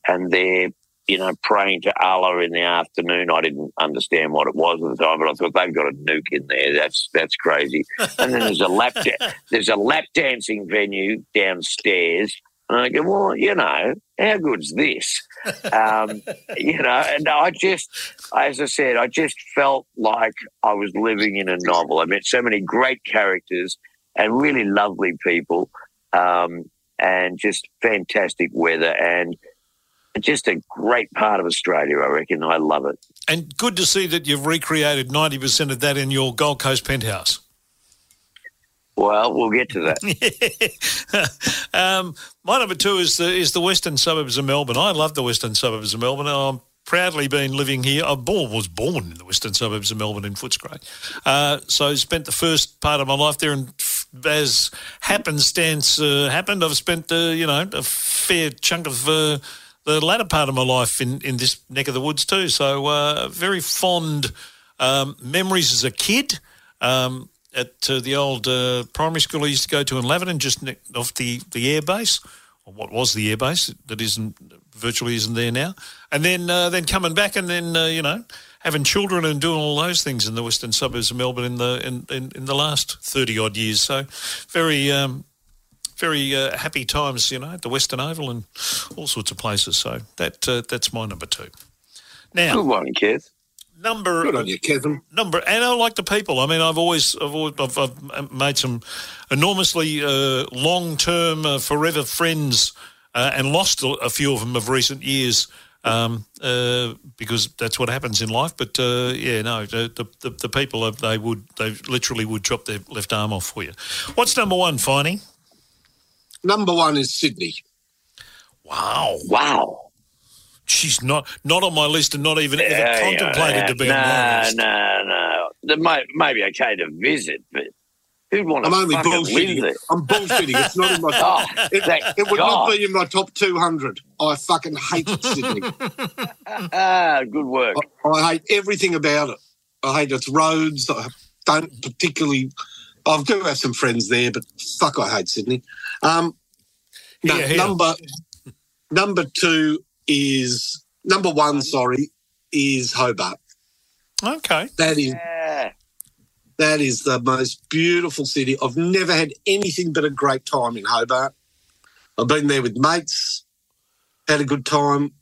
and they're, you know, praying to Allah in the afternoon. I didn't understand what it was at the time, but I thought they've got a nuke in there. That's that's crazy. And then there's a lap da- there's a lap dancing venue downstairs. And I go, well, you know, how good's this? Um, you know, and I just, as I said, I just felt like I was living in a novel. I met so many great characters and really lovely people um, and just fantastic weather and just a great part of Australia, I reckon. I love it. And good to see that you've recreated ninety percent of that in your Gold Coast penthouse. Well, we'll get to that. um, my number two is the, is the western suburbs of Melbourne. I love the western suburbs of Melbourne. I'm proudly been living here. I was born in the western suburbs of Melbourne in Footscray. Uh, so spent the first part of my life there, and as happenstance uh, happened, I've spent, uh, you know, a fair chunk of uh, the latter part of my life in, in this neck of the woods too. So uh, very fond um, memories as a kid. Um At uh, the old uh, primary school I used to go to in Laverton, just ne- off the, the airbase, or what was the airbase that isn't virtually isn't there now. And then uh, then coming back, and then uh, you know, having children and doing all those things in the western suburbs of Melbourne in the in, in, in the last thirty odd years. So very um, very uh, happy times, you know, at the Western Oval and all sorts of places. So that uh, that's my number two. Now, good one, Keith. Number, Good on you, Kevin. Number, and I like the people. I mean, I've always, I've, always, I've, I've made some enormously uh, long-term, uh, forever friends, uh, and lost a few of them of recent years, um, uh, because that's what happens in life. But uh, yeah, no, the, the the people they would they literally would drop their left arm off for you. What's number one, Finey? Number one is Sydney. Wow! Wow! She's not not on my list, and not even ever uh, contemplated yeah, to be no, on my list. No, no, no. It may, may be okay to visit, but who'd want to fucking bullshitting. live there? I'm bullshitting. It's not in my top. Oh, it, it would God. not be in my top two hundred. I fucking hate Sydney. ah, good work. I, I hate everything about it. I hate its roads. I don't particularly – I do have some friends there, but fuck, I hate Sydney. Um, no, yeah, number Number two – is number one, sorry, is Hobart. Okay. That is yeah. that is the most beautiful city. I've never had anything but a great time in Hobart. I've been there with mates, had a good time,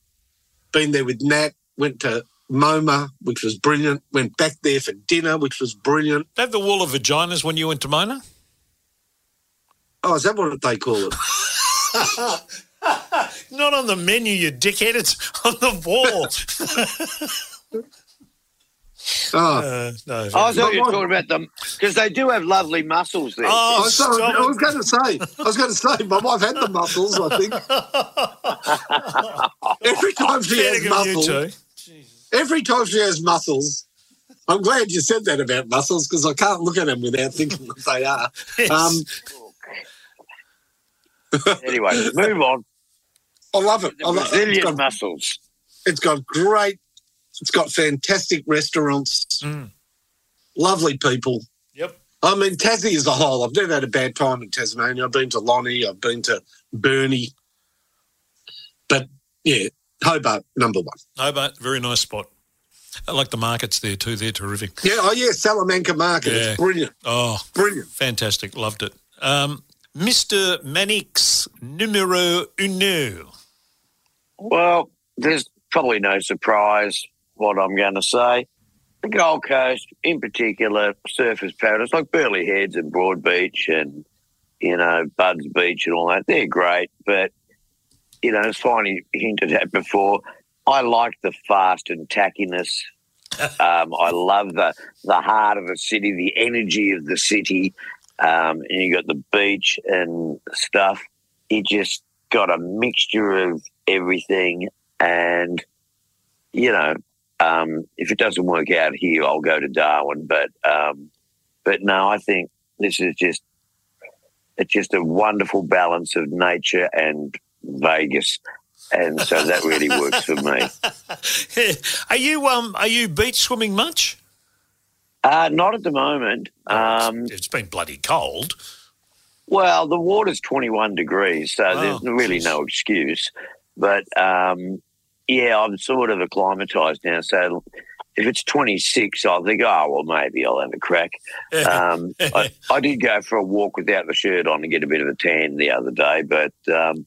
been there with Nat, went to MoMA, which was brilliant, went back there for dinner, which was brilliant. Did they have the wall of vaginas when you went to MoMA? Oh, is that what they call it? Not on the menu, you dickhead. It's on the wall. oh. uh, no, I thought no, you were talking about them because they do have lovely muscles there. Oh, I, stop I was going to say, I was going to say, my wife had the muscles, I think. Every time she has muscles, every time she has muscles, I'm glad you said that about muscles because I can't look at them without thinking that they are. Yes. Um, anyway, move on. I love it. I love Brazilian it. It's got, muscles. It's got great, it's got fantastic restaurants, mm. lovely people. Yep. I mean, Tassie as a whole, I've never had a bad time in Tasmania. I've been to Lonnie, I've been to Burnie. But, yeah, Hobart, number one. Hobart, very nice spot. I like the markets there too. They're terrific. Yeah, oh, yeah, Salamanca Market. Yeah. It's brilliant. Oh, brilliant. Fantastic. Loved it. Um, Mister Mannix, numero uno. Well, there's probably no surprise what I'm going to say. The Gold Coast, in particular, Surfers Paradise, like Burleigh Heads and Broadbeach and, you know, Budds Beach and all that, they're great. But, you know, as Finey hinted at before, I like the fast and tackiness. um, I love the, the heart of the city, the energy of the city. Um, and you got the beach and stuff. It just got a mixture of everything. And, you know, um, if it doesn't work out here, I'll go to Darwin. But, um, but no, I think this is just it's just a wonderful balance of nature and Vegas. And so that really works for me. Are you um are you beach swimming much? Uh, not at the moment. Um, it's been bloody cold. Well, the water's twenty-one degrees, so oh, there's really geez. no excuse. But, um, yeah, I'm sort of acclimatised now. So if it's twenty-six, I'll think, oh, well, maybe I'll have a crack. um, I, I did go for a walk without the shirt on and get a bit of a tan the other day. But, um,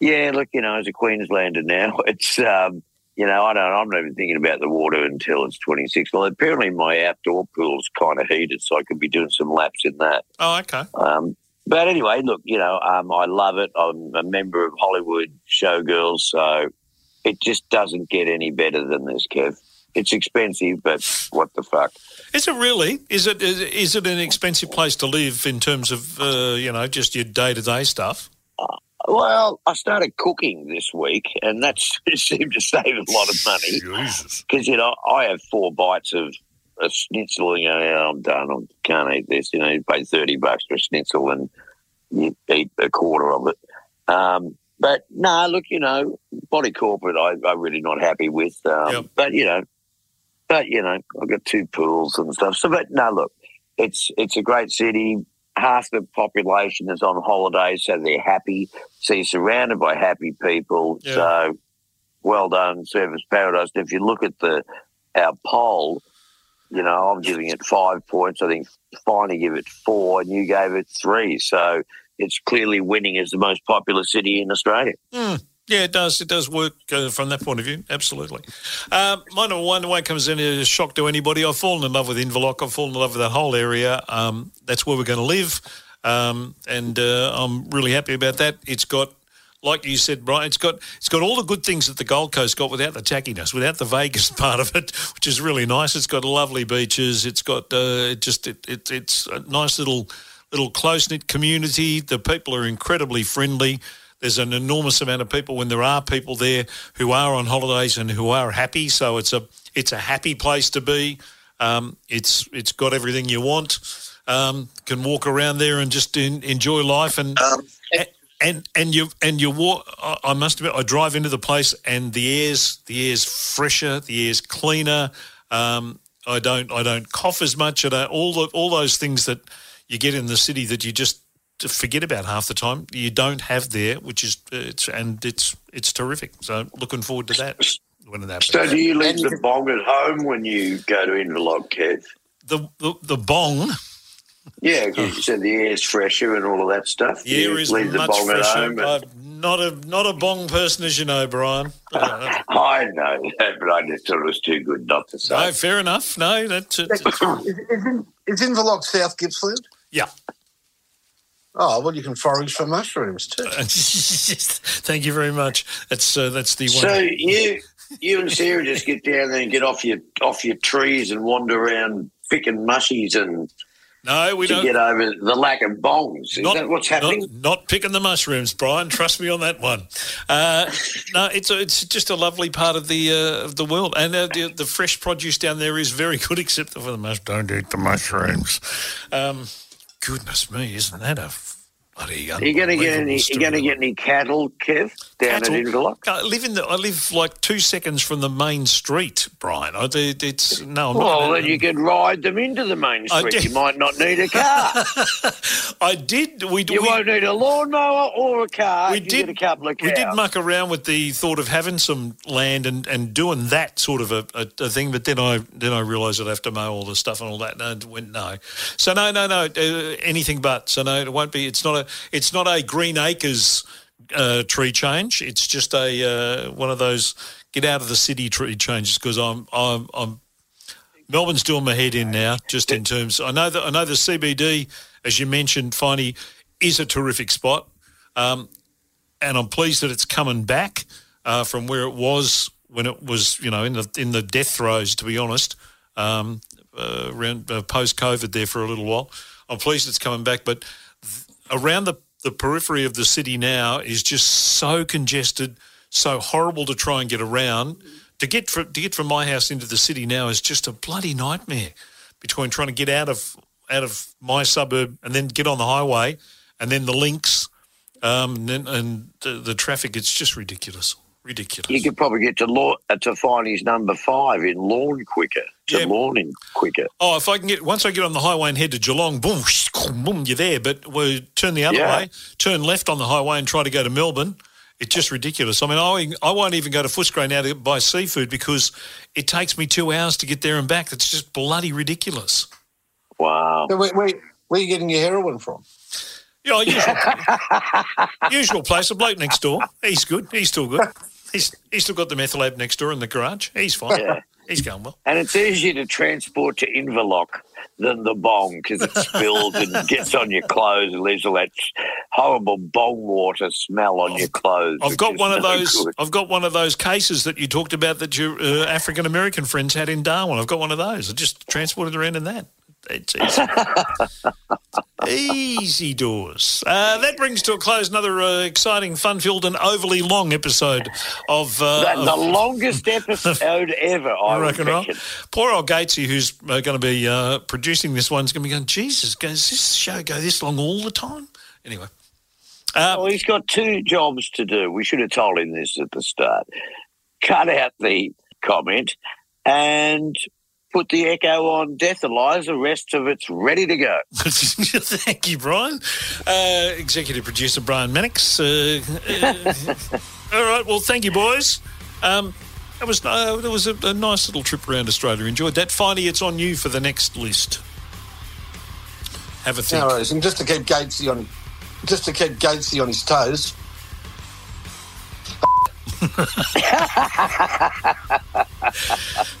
yeah, look, you know, as a Queenslander now, it's um, – you know, I don't. I'm not even thinking about the water until it's twenty-six. Well, apparently my outdoor pool's kind of heated, so I could be doing some laps in that. Oh, okay. Um, but anyway, look, you know, um, I love it. I'm a member of Hollywood Showgirls, so it just doesn't get any better than this, Kev. It's expensive, but what the fuck? Is it really? Is it is, is it an expensive place to live in terms of, uh, you know, just your day-to-day stuff? Well, I started cooking this week, and that seemed to save a lot of money. Jesus. Because, you know, I have four bites of a schnitzel and you know, I'm done, I can't eat this. You know, you pay thirty bucks for a schnitzel and you eat a quarter of it. Um, but, no, nah, look, you know, body corporate I, I'm really not happy with. Um, yep. But, you know, but, you know, I've got two pools and stuff. So, but, no, nah, look, it's it's a great city. Half the population is on holiday, so they're happy. So you're surrounded by happy people. Yeah. So well done, Surfers Paradise. And if you look at the our poll, you know, I'm giving it five points. I think Finey gave it four and you gave it three. So it's clearly winning as the most popular city in Australia. Mm. Yeah, it does. It does work uh, from that point of view. Absolutely. Uh, my number one, the way it comes in is a shock to anybody. I've fallen in love with Inverloch. I've fallen in love with the whole area. Um, that's where we're going to live, um, and uh, I'm really happy about that. It's got, like you said, Brian, it's got it's got all the good things that the Gold Coast got without the tackiness, without the Vegas part of it, which is really nice. It's got lovely beaches. It's got uh, just it, it it's a nice little little close-knit community. The people are incredibly friendly. There's an enormous amount of people when there are people there who are on holidays and who are happy. So it's a it's a happy place to be. Um, it's it's got everything you want. Um, can walk around there and just in, enjoy life and um, and, and and you and you walk. I must admit, I drive into the place and the air's the air's fresher, the air's cleaner. Um, I don't I don't cough as much. I don't, all the all those things that you get in the city that you just to forget about half the time, you don't have there, which is it's and it's it's terrific. So looking forward to that. When that so do you leave the bong at home when you go to Inverloch, Kev? The, the the bong. Yeah, because you said the air's fresher and all of that stuff. The air is leave much the bong fresher. At home and... I'm not a not a bong person, as you know, Brian. Uh, I know that, but I just thought it was too good not to say. No, fair enough. No, that's it. Is Inverloch South Gippsland? Yeah. Oh, well, you can forage for mushrooms too. Thank you very much. That's uh, that's the one. So you you and Sarah just get down there and get off your off your trees and wander around picking mushies and no, we to don't get over the lack of bongs. Is not, that what's happening? Not, not picking the mushrooms, Brian. Trust me on that one. Uh, no, it's a, it's just a lovely part of the uh, of the world, and uh, the the fresh produce down there is very good, except for the mushrooms. Don't eat the mushrooms. Um, Goodness me, isn't that a bloody unbelievable story? Are you going to get any, you going to get any cattle, Kev, down cattle? At Inverloch? I live, in the, I live like two seconds from the main street, Brian. I, it, it's, no, I'm well, not, then um, you could ride them into the main street. You might not need a car. I did. We, you we, won't need a lawnmower or a car. We you did, get a couple of cows. We did muck around with the thought of having some land and, and doing that sort of a, a, a thing, but then I then I realised I'd have to mow all the stuff and all that, and I went, no. So, no, no, no, uh, anything but. So, no, it won't be. It's not a, it's not a Green Acres Uh, tree change. It's just a uh, one of those get out of the city tree changes because I'm, I'm I'm Melbourne's doing my head in now. Just in terms, I know that I know the C B D, as you mentioned, Finey, is a terrific spot, um, and I'm pleased that it's coming back uh, from where it was when it was, you know, in the in the death throes. To be honest, um, uh, around uh, post COVID there for a little while, I'm pleased it's coming back, but th- around the. The periphery of the city now is just so congested, so horrible to try and get around. To get from, to get from my house into the city now is just a bloody nightmare between trying to get out of out of my suburb and then get on the highway and then the links um, and, then, and the, the traffic. It's just ridiculous, ridiculous. You could probably get to law, uh, to Finey's number five in Lorne quicker, to yeah. Lorne in quicker. Oh, if I can get once I get on the highway and head to Geelong, boom. Boom, you're there, but we turn the other yeah. way, turn left on the highway and try to go to Melbourne. It's just ridiculous. I mean, I, I won't even go to Footscray now to buy seafood because it takes me two hours to get there and back. That's just bloody ridiculous. Wow. So wait, wait, where are you getting your heroin from? Yeah, usual, usual place, a bloke next door. He's good. He's still good. He's, he's still got the meth lab next door in the garage. He's fine. Yeah. He's going well. And it's easier to transport to Inverloch than the bong because it spills and gets on your clothes and leaves all that horrible bong water smell on I've, your clothes. I've got one no of those. Good. I've got one of those cases that you talked about that your uh, African American friends had in Darwin. I've got one of those. I just transported around in that. It's easy. Easy doors. Uh, that brings to a close another uh, exciting, fun-filled and overly long episode of... Uh, the, the of, longest episode ever, I, I reckon. reckon. Poor old Gatesy, who's uh, going to be uh, producing this one, is going to be going, Jesus, does this show go this long all the time? Anyway. Uh, well, he's got two jobs to do. We should have told him this at the start. Cut out the comment and... put the echo on Death Alive. The rest of it's ready to go. Thank you, Brian. Uh, executive producer Brian Mannix. Uh, uh, all right. Well, thank you, boys. Um, that was uh, that was a, a nice little trip around Australia. Enjoyed that. Finally, it's on you for the next list. Have a think. No worries. And just to keep Gatesy on, just to keep Gatesy on his toes.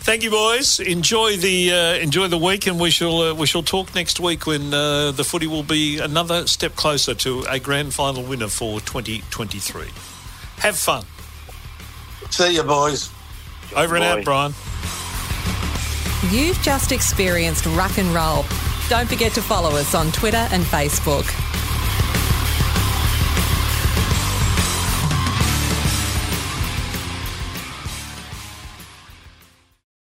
Thank you, boys. Enjoy the uh, enjoy the week, and we shall uh, we shall talk next week when uh, the footy will be another step closer to a grand final winner for twenty twenty-three. Have fun. See you, boys. Over and out, Brian. You've just experienced rock and roll. Don't forget to follow us on Twitter and Facebook.